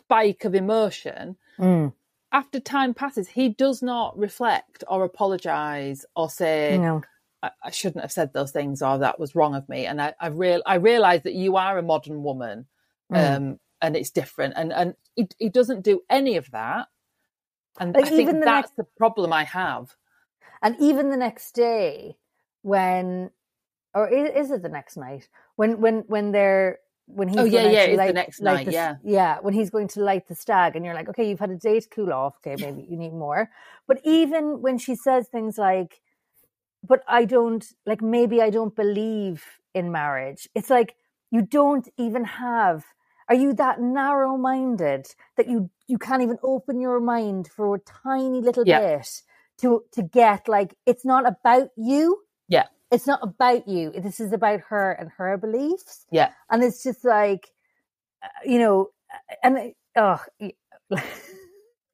spike of emotion, mm. after time passes, he does not reflect or apologize or say. No. I shouldn't have said those things, or that was wrong of me. And I, I real I realize that you are a modern woman, um, mm. and it's different. And and he, he doesn't do any of that. And like I think the that's next... the problem I have. And even the next day, when, or is, is it the next night? When when when they're when he's oh yeah yeah it's light, the next night the, yeah yeah when he's going to light the stag, and you're like, okay, you've had a day to cool off. Okay, maybe you need more. But even when she says things like. But I don't, like, maybe I don't believe in marriage. It's like, you don't even have, are you that narrow-minded that you, you can't even open your mind for a tiny little yeah. bit to to get, like, it's not about you. Yeah. It's not about you. This is about her and her beliefs. Yeah. And it's just like, you know, and, oh.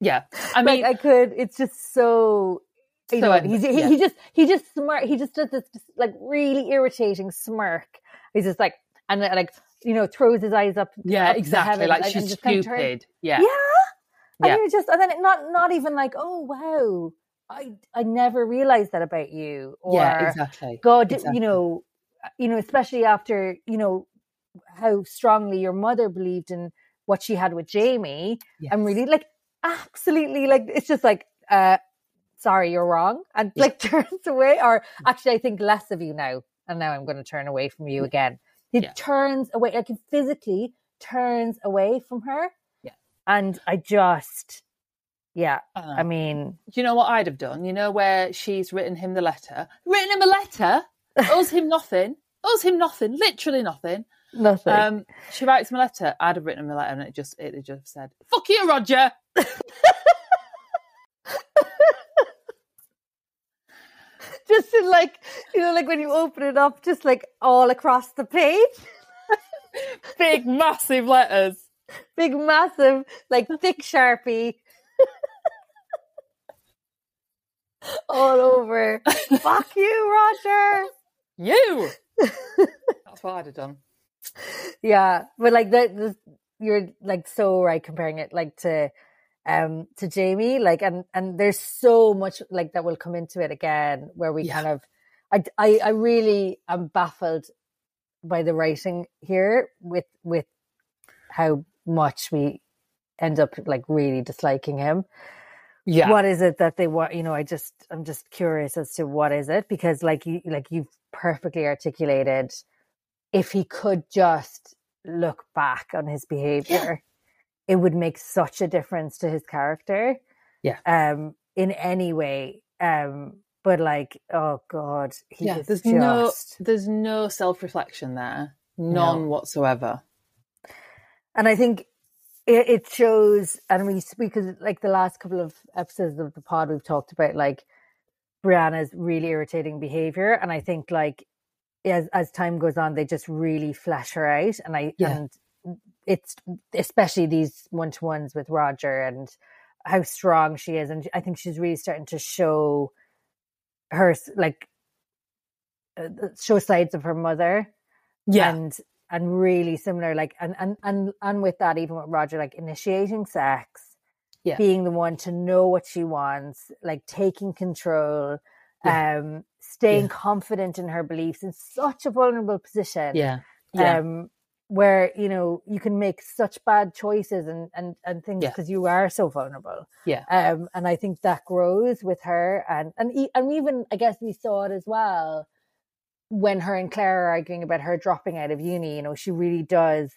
yeah. I mean. Like, I could, it's just so... You so know, he's, he, yeah. he just he just smirk. He just does this like really irritating smirk. He's just like and like you know throws his eyes up. Yeah, up exactly. Heaven, like, like she's stupid. Kind of yeah, yeah. And yeah. you're just and then it not not even like oh wow I I never realized that about you or yeah exactly God exactly. you know you know especially after you know how strongly your mother believed in what she had with Jamie. Yes. I'm really like absolutely like it's just like uh. sorry, you're wrong, and like yeah. turns away, or actually I think less of you now, and now I'm going to turn away from you again. He yeah. turns away, like he physically turns away from her. Yeah. And I just, yeah, uh, I mean. Do you know what I'd have done? You know where she's written him the letter? Written him a letter? Owes him nothing. Owes him nothing. Literally nothing. Nothing. Um, she writes him a letter. I'd have written him a letter and it just, it had just said, fuck you, Roger. Just in like, you know, like when you open it up, just like all across the page. Big, massive letters. Big, massive, like thick Sharpie. All over. Fuck you, Roger. You. That's what I'd have done. Yeah. But like, the, the, you're like so right comparing it like to... Um, to Jamie, like, and and there's so much like that will come into it again, where we yeah. kind of, I, I I really am baffled by the writing here with with how much we end up like really disliking him. Yeah, what is it that they want? You know, I just I'm just curious as to what is it because like you like you've perfectly articulated if he could just look back on his behavior. Yeah. It would make such a difference to his character, yeah. Um, in any way, um, but like, oh god, he yeah. There's just... no, there's no self reflection there. None no. whatsoever. And I think it, it shows, and we speak, because like the last couple of episodes of the pod, we've talked about like Brianna's really irritating behavior. And I think like as, as time goes on, they just really flesh her out. And I, yeah. and it's especially these one-to-ones with Roger and how strong she is. And I think she's really starting to show her, like, show sides of her mother. Yeah. And, and really similar, like, and, and, and, and with that, even with Roger, like initiating sex, yeah. being the one to know what she wants, like taking control, yeah. um, staying yeah. confident in her beliefs in such a vulnerable position. Yeah. yeah. Um, where, you know, you can make such bad choices and, and, and things because yeah. you are so vulnerable. Yeah. Um, and I think that grows with her. And, and, and even, I guess we saw it as well when her and Claire are arguing about her dropping out of uni. You know, she really does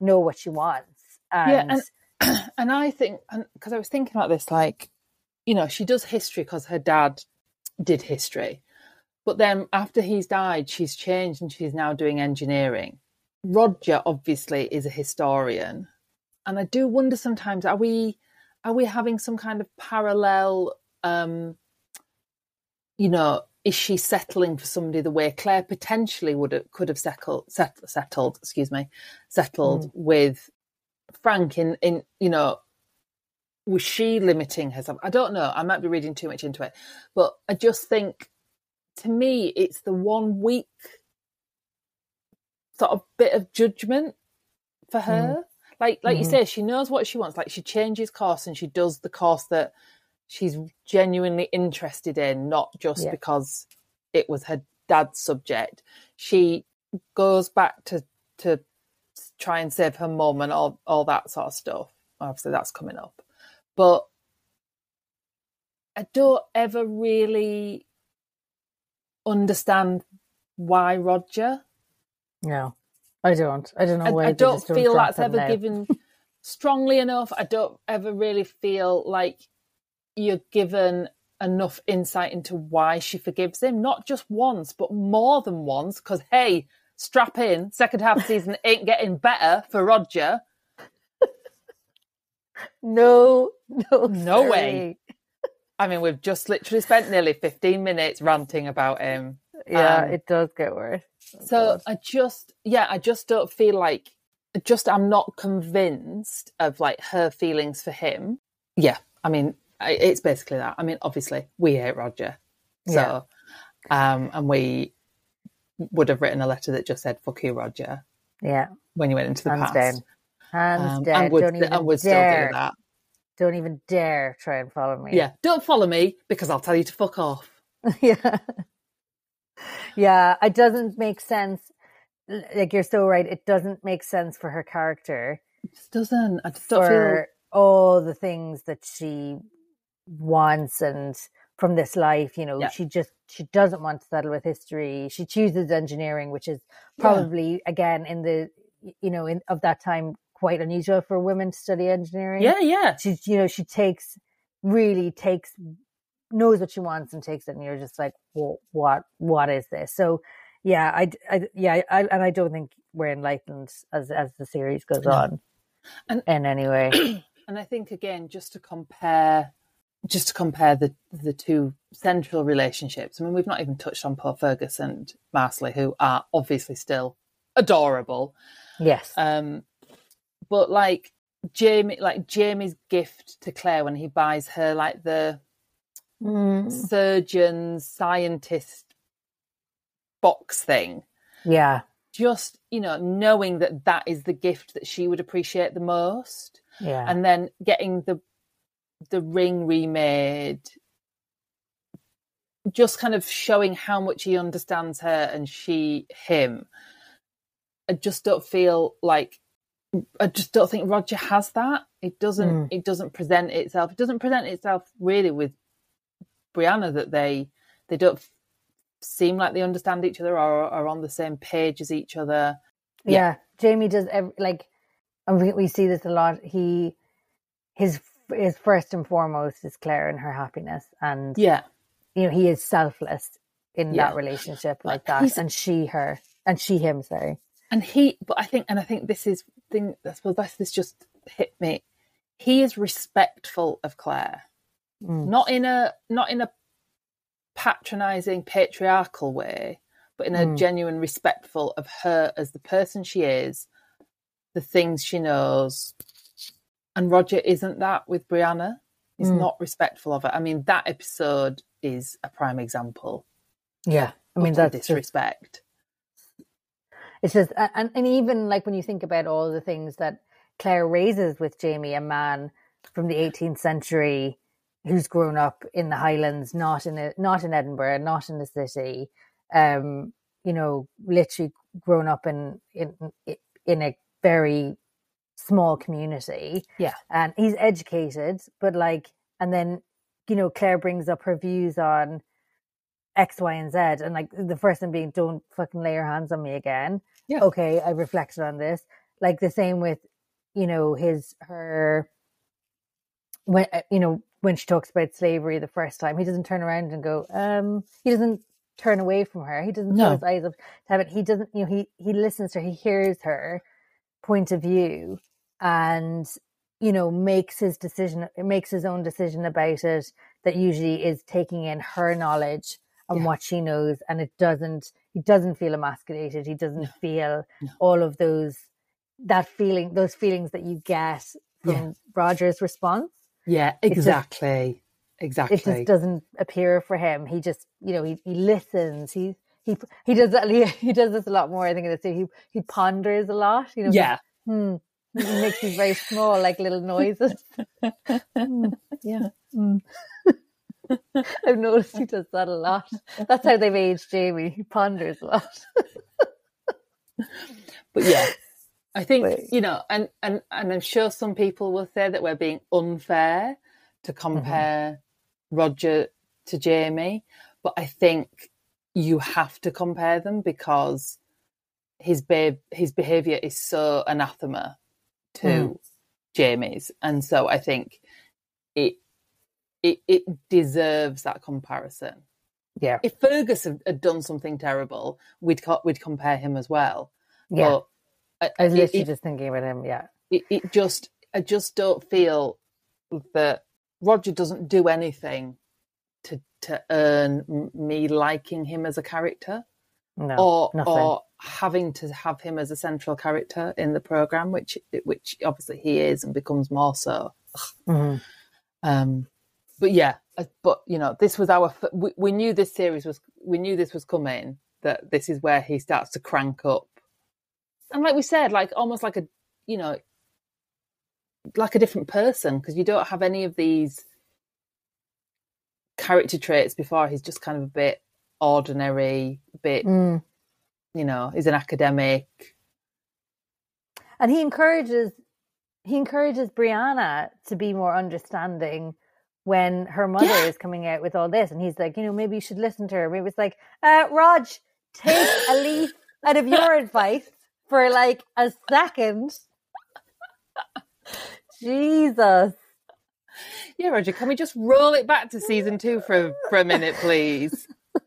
know what she wants. And yeah, and, and I think, because I was thinking about this, like, you know, she does history because her dad did history. But then after he's died, she's changed and she's now doing engineering. Roger obviously is a historian. And I do wonder sometimes, are we are we having some kind of parallel, um, you know, is she settling for somebody the way Claire potentially would have, could have settled, settled, settled excuse me, settled mm. with Frank in, in, you know, was she limiting herself? I don't know. I might be reading too much into it, but I just think to me, it's the one week sort of bit of judgment for her. Mm. Like, like mm. you say, she knows what she wants. Like she changes course and she does the course that she's genuinely interested in, not just yeah. because it was her dad's subject. She goes back to to try and save her mum and all, all that sort of stuff. Obviously, that's coming up. But I don't ever really understand why Roger. No, I don't. I don't know why. I, I don't feel that's ever out. given strongly enough. I don't ever really feel like you're given enough insight into why she forgives him, not just once, but more than once, because, hey, strap in, second half season ain't getting better for Roger. No, no. No sorry. way. I mean, we've just literally spent nearly fifteen minutes ranting about him. Yeah, um, it does get worse. Oh, so God. I just, yeah, I just don't feel like, just I'm not convinced of, like, her feelings for him. Yeah, I mean... It's basically that. I mean, obviously, we hate Roger. So, yeah. um, and we would have written a letter that just said, fuck you, Roger. Yeah. When you went into the Hands past. Down. Hands um, down. And would, don't even and would dare. still do that. Don't even dare try and follow me. Yeah. Don't follow me because I'll tell you to fuck off. yeah. Yeah. It doesn't make sense. Like, you're so right. It doesn't make sense for her character. It just doesn't. I just don't for feel... all the things that she... wants and from this life, you know, yeah. she just she doesn't want to settle with history. She chooses engineering, which is probably yeah. again in the you know in of that time quite unusual for women to study engineering. Yeah, yeah. She you know she takes really takes knows what she wants and takes it, and you're just like, well, what what is this? So yeah, I, I yeah, I, and I don't think we're enlightened as as the series goes no. on. And in any way, and I think again just to compare. Just to compare the, the two central relationships, I mean, we've not even touched on poor Fergus and Marsley, who are obviously still adorable. Yes. Um, but like Jamie, like Jamie's gift to Claire when he buys her like the mm. surgeon scientist box thing. Yeah. Just, you know, knowing that that is the gift that she would appreciate the most. Yeah. And then getting the the ring remade, just kind of showing how much he understands her and she him. I just don't feel like I just don't think Roger has that. It doesn't mm. it doesn't present itself. It doesn't present itself really with Brianna, that they they don't seem like they understand each other or are on the same page as each other. Yeah, yeah. Jamie does every, like, and we, we see this a lot. He his is first and foremost is Claire and her happiness, and yeah, you know, he is selfless in yeah. that relationship, like, like that, and she her and she him sorry And he, but I think, and I think this is thing. I suppose this just hit me. He is respectful of Claire, mm. not in a not in a patronising, patriarchal way, but in a mm. genuine respectful of her as the person she is, the things she knows. And Roger isn't that with Brianna. He's mm. not respectful of her. I mean, that episode is a prime example. Yeah, I mean that's disrespect. Just, it's just, and and even like when you think about all the things that Claire raises with Jamie, a man from the eighteenth century who's grown up in the Highlands, not in a, not in Edinburgh, not in the city, um, you know, literally grown up in in in a very small community. Yeah, and he's educated, but like, and then you know, Claire brings up her views on X, Y, and Z, and like the first one being, "Don't fucking lay your hands on me again." Yeah. Okay, I reflected on this. Like the same with, you know, his her when you know when she talks about slavery the first time, he doesn't turn around and go, um, he doesn't turn away from her. He doesn't no. put his eyes up to heaven. He doesn't, you know, he he listens to her, he hears her point of view, and you know, makes his decision, makes his own decision about it. That usually is taking in her knowledge and yeah. what she knows, and it doesn't. He doesn't feel emasculated. He doesn't no. feel no. all of those. That feeling, those feelings that you get from yeah. Roger's response. Yeah, exactly, it just, exactly. It just doesn't appear for him. He just, you know, he, he listens. He he he does that. He, he does this a lot more. I think in the series, he he ponders a lot. You know, yeah. He, hmm, he makes these very small, like little noises. mm, yeah. Mm. I've noticed he does that a lot. That's how they've aged Jamie. He ponders a lot. But yeah. I think, Wait. you know, and, and, and I'm sure some people will say that we're being unfair to compare mm-hmm. Roger to Jamie, but I think you have to compare them because his be- his behaviour is so anathema to mm. Jamie's. And so I think it, it it deserves that comparison. Yeah. If Fergus had, had done something terrible, we'd, co- we'd compare him as well. Yeah. But I, I was literally it, just thinking about him, yeah. It, it just, I just don't feel that Roger doesn't do anything to to earn me liking him as a character, no, or nothing. or having to have him as a central character in the program, which which obviously he is and becomes more so. Mm-hmm. Um, but yeah, but you know, this was our. We, we knew this series was. We knew this was coming. That this is where he starts to crank up. And like we said, like almost like a, you know, like a different person, because you don't have any of these character traits before. He's just kind of a bit ordinary, a bit, mm. you know, he's an academic. And he encourages, he encourages Brianna to be more understanding when her mother yeah. is coming out with all this. And he's like, you know, maybe you should listen to her. Maybe it's like, uh, Rog, take a leaf out of your advice. For like a second. Jesus. Yeah, Roger, can we just roll it back to season two for, for a minute, please? I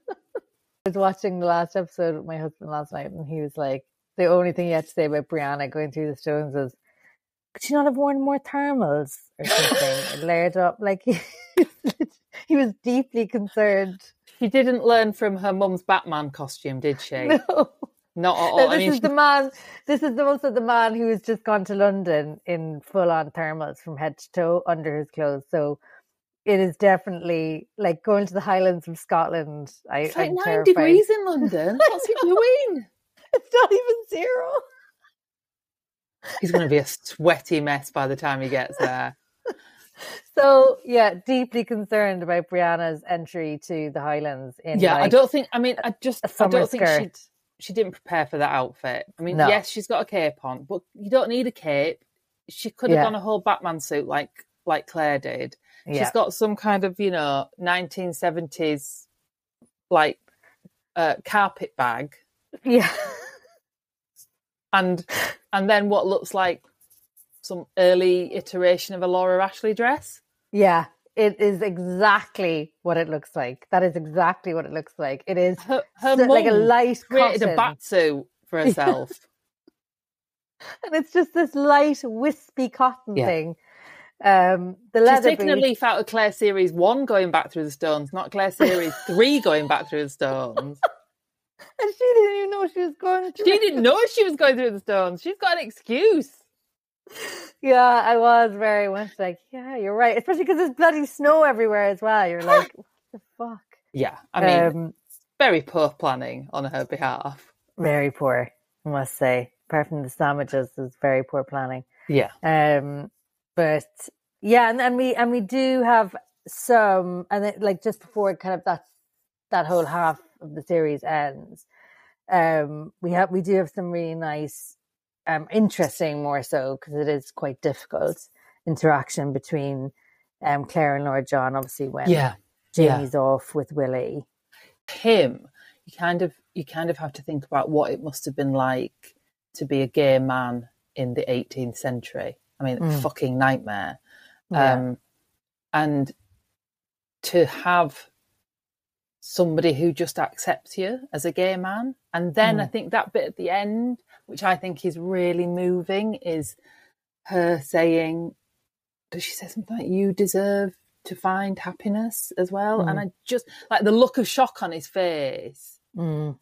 was watching the last episode with my husband last night, and he was like, the only thing he had to say about Brianna going through the stones is, could she not have worn more thermals or something? And layered up. Like, he, he was deeply concerned. She didn't learn from her mum's Batman costume, did she? No. Not at all. No, this I mean, is the man. This is also the man who has just gone to London in full-on thermals from head to toe under his clothes. So it is definitely like going to the Highlands of Scotland. I, it's like I'm nine terrified. Degrees in London. What's he doing? It's not even zero. He's going to be a sweaty mess by the time he gets there. So yeah, deeply concerned about Brianna's entry to the Highlands. In yeah, like, I don't think. I mean, I just. A summer I don't skirt. Think she. She didn't prepare for that outfit. I mean, no. yes, she's got a cape on, but you don't need a cape. She could have yeah. done a whole Batman suit like like Claire did. Yeah. She's got some kind of, you know, nineteen seventies like uh, carpet bag. Yeah. and and then what looks like some early iteration of a Laura Ashley dress. Yeah. It is exactly what it looks like. That is exactly what it looks like. It is her, her so, like a light created cotton. A batsuit for herself. And it's just this light, wispy cotton yeah. thing. Um, the leather She's taking brief. a leaf out of Claire Series one going back through the stones, not Claire Series three going back through the stones. And she didn't even know she was going through She didn't know she was going through the stones. She's got an excuse. Yeah, I was very much like, yeah, you're right. Especially because there's bloody snow everywhere as well. You're like, what the fuck? Yeah, I mean, um, very poor planning on her behalf. Very poor, I must say. Apart from the sandwiches, it's very poor planning. Yeah. Um, but yeah, and, and we and we do have some, and it, like just before kind of that that whole half of the series ends, um, we have we do have some really nice, um, interesting, more so because it is quite difficult interaction between um Claire and Lord John. Obviously, when yeah. Jamie's yeah. off with Willie. Him, you kind of you kind of have to think about what it must have been like to be a gay man in the eighteenth century. I mean, mm. fucking nightmare. Yeah. Um, and to have somebody who just accepts you as a gay man. And then mm. I think that bit at the end, which I think is really moving, is her saying, does she say something like, you deserve to find happiness as well? Mm. And I just, like the look of shock on his face, mm.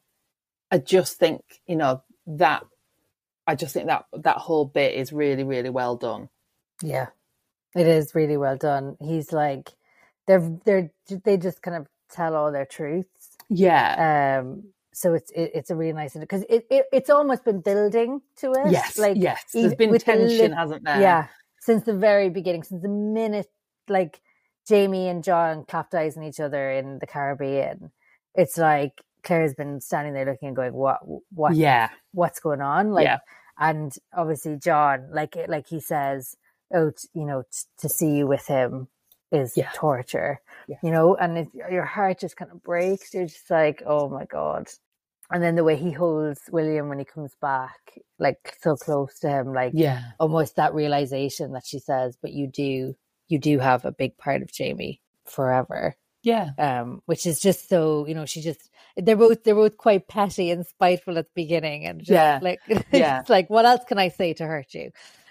I just think, you know, that, I just think that that whole bit is really, really well done. Yeah, it is really well done. He's like, they're, they're, they just kind of tell all their truths. Yeah. Um. So it's, it, it's a really nice, because it, it, it's almost been building to it. Yes, like, yes. There's been tension, the, hasn't there? Yeah, since the very beginning, since the minute, like, Jamie and John clapped eyes on each other in the Caribbean. It's like Claire's been standing there looking and going, "What? What? Yeah. What's going on?" Like, yeah. And obviously John, like, like he says, "Oh, t- you know, t- to see you with him is yeah. torture." Yeah. You know, and it, your heart just kind of breaks. You're just like, "Oh my god!" And then the way he holds William when he comes back, like so close to him, like yeah. almost that realization that she says, "But you do." You do have a big part of Jamie forever. Yeah. Um, which is just so, you know, she just, they're both, they're both quite petty and spiteful at the beginning. And just yeah. like, yeah. just like, what else can I say to hurt you?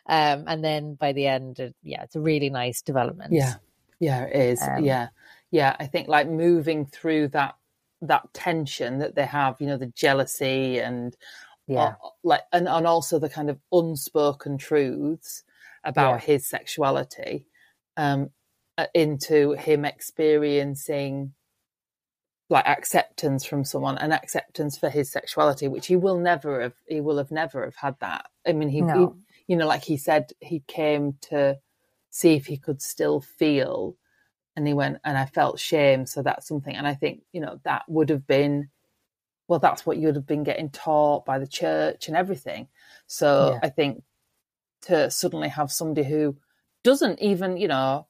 Um, and then by the end, it, yeah, it's a really nice development. Yeah. Yeah, it is. Um, yeah. Yeah. I think like moving through that, that tension that they have, you know, the jealousy and yeah, uh, like, and, and also the kind of unspoken truths about yeah. his sexuality. Um, into him experiencing like acceptance from someone and acceptance for his sexuality, which he will never have, he will have never have had that. I mean, he, no. he, you know, like he said, he came to see if he could still feel, and he went, and I felt shame. So that's something. And I think, you know, that would have been, well, that's what you would have been getting taught by the church and everything. So yeah. I think to suddenly have somebody who doesn't even, you know,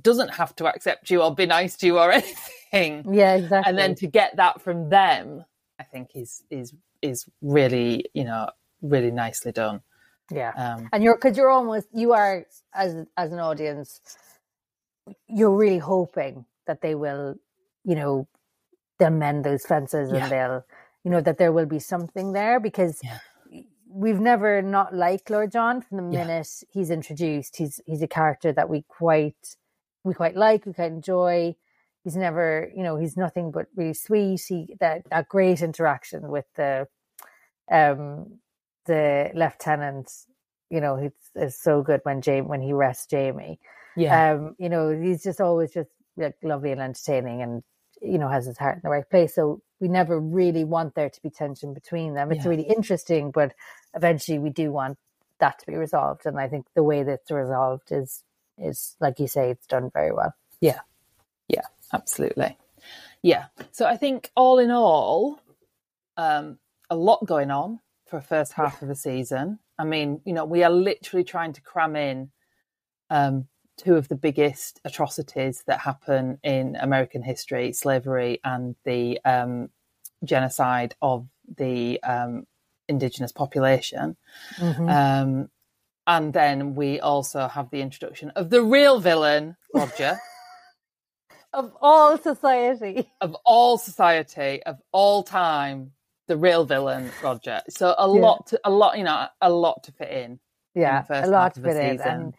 doesn't have to accept you or be nice to you or anything. Yeah, exactly. And then to get that from them, I think is is is really, you know, really nicely done. Yeah, um, and you're because you're almost you are as as an audience, you're really hoping that they will, you know, they'll mend those fences yeah. and they'll, you know, that there will be something there because. Yeah. We've never not liked Lord John from the minute yeah. he's introduced. He's he's a character that we quite we quite like, we quite enjoy. He's never, you know, he's nothing but really sweet. He that, that great interaction with the um the lieutenant, you know, it's, it's so good when Jamie when he rests Jamie. Yeah. Um, you know, he's just always just like lovely and entertaining and you know, has his heart in the right place. So we never really want there to be tension between them. It's yeah. really interesting, but eventually we do want that to be resolved. And I think the way that's resolved is, is like you say, it's done very well. Yeah. Yeah, absolutely. Yeah. So I think all in all, um, a lot going on for a first half yeah. of the season. I mean, you know, we are literally trying to cram in um, two of the biggest atrocities that happen in American history, slavery and the um, genocide of the um, indigenous population. Mm-hmm. Um, and then we also have the introduction of the real villain, Roger. Of all society. Of all society, of all time. the real villain, Roger. So a yeah. lot, to, a lot, you know, a lot to fit in. Yeah, in a lot to fit in, and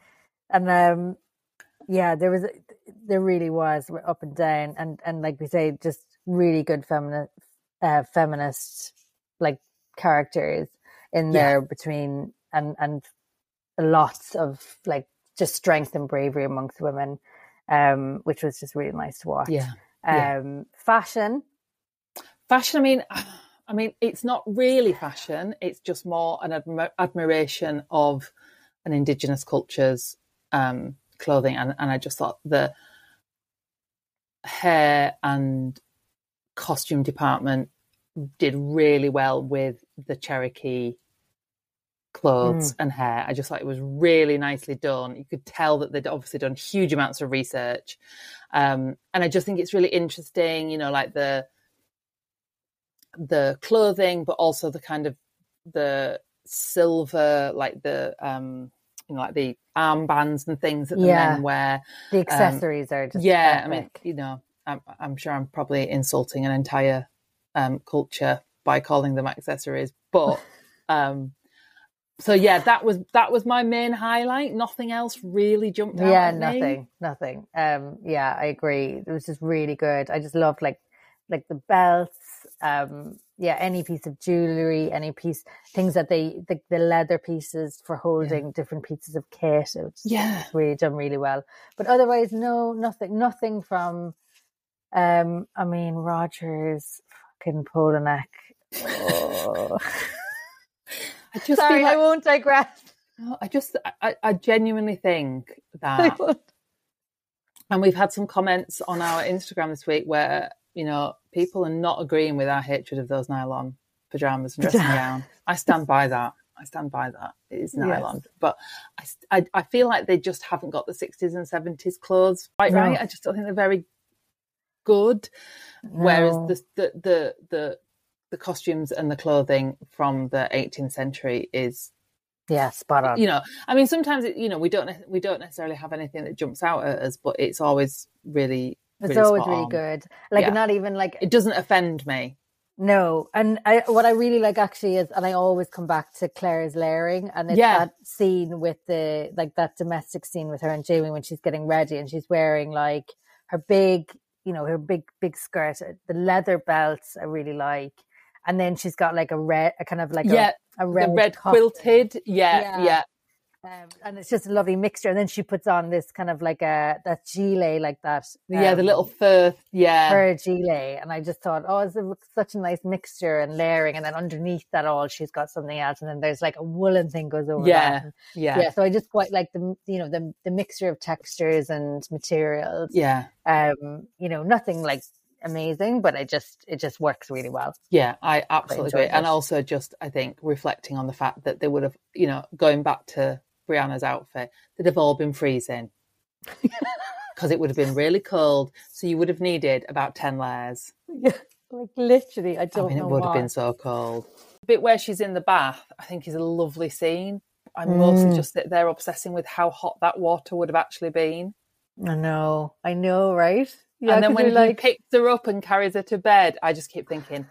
and um, yeah, there was, there really was up and down, and and like we say, just really good feminist, uh, feminist like characters in there yeah. between, and and lots of like just strength and bravery amongst women, um, which was just really nice to watch. Yeah. Um, yeah. Fashion. Fashion, I mean, I mean, it's not really fashion. It's just more an admi- admiration of an Indigenous culture's um, clothing. And, and I just thought the hair and costume department did really well with the Cherokee clothes mm. and hair. I just thought it was really nicely done. You could tell that they'd obviously done huge amounts of research. Um, and I just think it's really interesting, you know, like the... the clothing, but also the kind of the silver, like the um you know, like the armbands and things that the yeah. men wear. The accessories um, are just yeah epic. I mean, you know, I'm, I'm sure I'm probably insulting an entire um culture by calling them accessories, but um so yeah, that was that was my main highlight. Nothing else really jumped out yeah at nothing me. nothing um yeah I agree, it was just really good. I just loved like like the belts, um yeah any piece of jewelry, any piece things that they the, the leather pieces for holding yeah. different pieces of kit. It was yeah really done really well, but otherwise no nothing nothing from um I mean Roger's fucking Polonek. Oh. I just sorry like, I won't digress. I just I, I genuinely think that and we've had some comments on our Instagram this week where you know, people are not agreeing with our hatred of those nylon pajamas and dressing gown. I stand by that. I stand by that. It is nylon. Yes. But I, I, I feel like they just haven't got the sixties and seventies clothes quite no. right. I just don't think they're very good. No. Whereas the the, the the the costumes and the clothing from the eighteenth century is... Yeah, spot on. You know, I mean, sometimes, it, you know, we don't we don't necessarily have anything that jumps out at us, but it's always really... It's really always really on. Good. Like yeah. not even like it doesn't offend me. No, and I, what I really like actually is, and I always come back to Claire's layering, and it's yeah. that scene with the like that domestic scene with her and Jamie when she's getting ready, and she's wearing like her big, you know, her big big skirt, the leather belts I really like, and then she's got like a red, a kind of like yeah, a, a red, the red quilted, yeah, yeah. yeah. Um, and it's just a lovely mixture, and then she puts on this kind of like a that gilet, like that um, yeah the little fur yeah fur gilet, and I just thought, oh, it's a, such a nice mixture and layering, and then underneath that all she's got something else, and then there's like a woolen thing goes over yeah that. yeah yeah so I just quite like the you know the the mixture of textures and materials. Yeah um you know nothing like amazing, but I just it just works really well. Yeah, I absolutely agree. It. And also just I think reflecting on the fact that they would have, you know, going back to Brianna's outfit, they'd have all been freezing because it would have been really cold, so you would have needed about ten layers. Yeah, like literally I don't I mean, know it would why. Have been so cold. The bit where she's in the bath I think is a lovely scene. I mm. mostly just sit there obsessing with how hot that water would have actually been. I know I know right yeah, and then when like... he picks her up and carries her to bed, I just keep thinking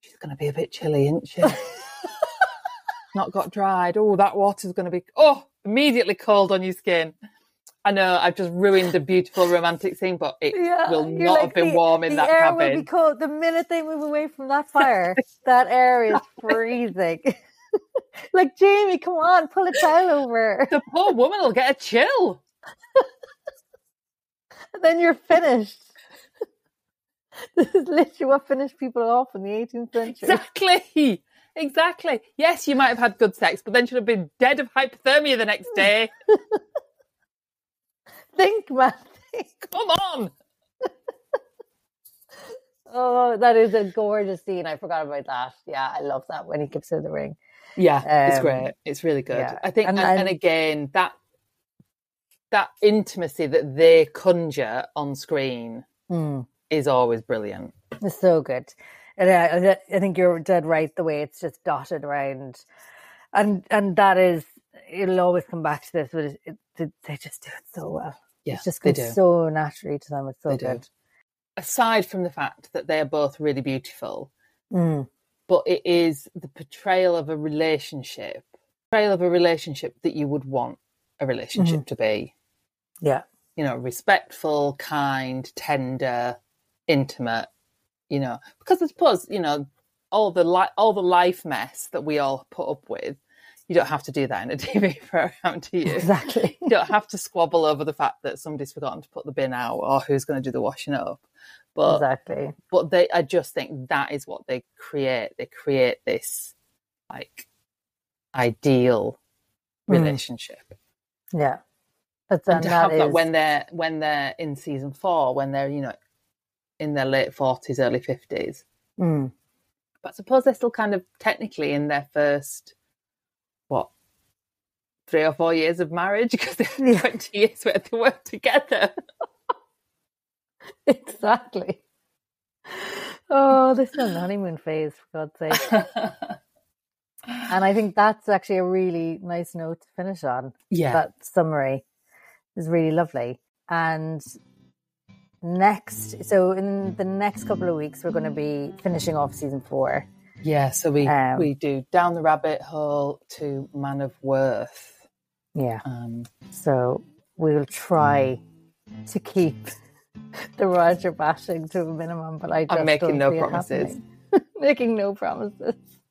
she's going to be a bit chilly, isn't she? Not got dried. Oh, that water's going to be, oh, immediately cold on your skin. I know, I've just ruined a beautiful romantic scene, but it yeah, will not like, have been the, warm in the that cabin. The air will be cold. The minute they move away from that fire, that air is freezing. Like, Jamie, come on, pull a towel over. The poor woman will get a chill. And then you're finished. This is literally what finished people off in the eighteenth century. Exactly. Exactly. Yes, you might have had good sex, but then she'd have been dead of hypothermia the next day. Think, man. Think. Come on. Oh, that is a gorgeous scene. I forgot about that. Yeah, I love that when he gives her the ring. Yeah, um, it's great. It's really good. Yeah. I think, and, and, and again, that that intimacy that they conjure on screen mm. is always brilliant. It's so good. And I, I think you're dead right, the way it's just dotted around. And and that is, it'll always come back to this, but it, it, they just do it so well. Yeah, it just comes so naturally to them. It's so they good. Do. Aside from the fact that they are both really beautiful, mm. but it is the portrayal of a relationship, portrayal of a relationship that you would want a relationship mm-hmm. to be. Yeah. You know, respectful, kind, tender, intimate, you know, because I suppose, you know, all the li- all the life mess that we all put up with, you don't have to do that in a T V programme, do you? Exactly. You don't have to squabble over the fact that somebody's forgotten to put the bin out or who's going to do the washing up. But, exactly. But they, I just think that is what they create. They create this, like, ideal mm. relationship. Yeah. But then and to that have is... that when they're, when they're in season four, when they're, you know, in their late forties, early fifties. Mm. But I suppose they're still kind of technically in their first... three or four years of marriage, because they had twenty years where they worked together. Exactly. Oh, this is a honeymoon phase, for God's sake. And I think that's actually a really nice note to finish on. Yeah. That summary is really lovely. And next, so in the next couple of weeks, we're going to be finishing off season four. Yeah, so we, um, we do Down the Rabbit Hole to Man of Worth. Yeah. Um, so we'll try to keep the Roger bashing to a minimum, but I just I'm making no promises. making no promises.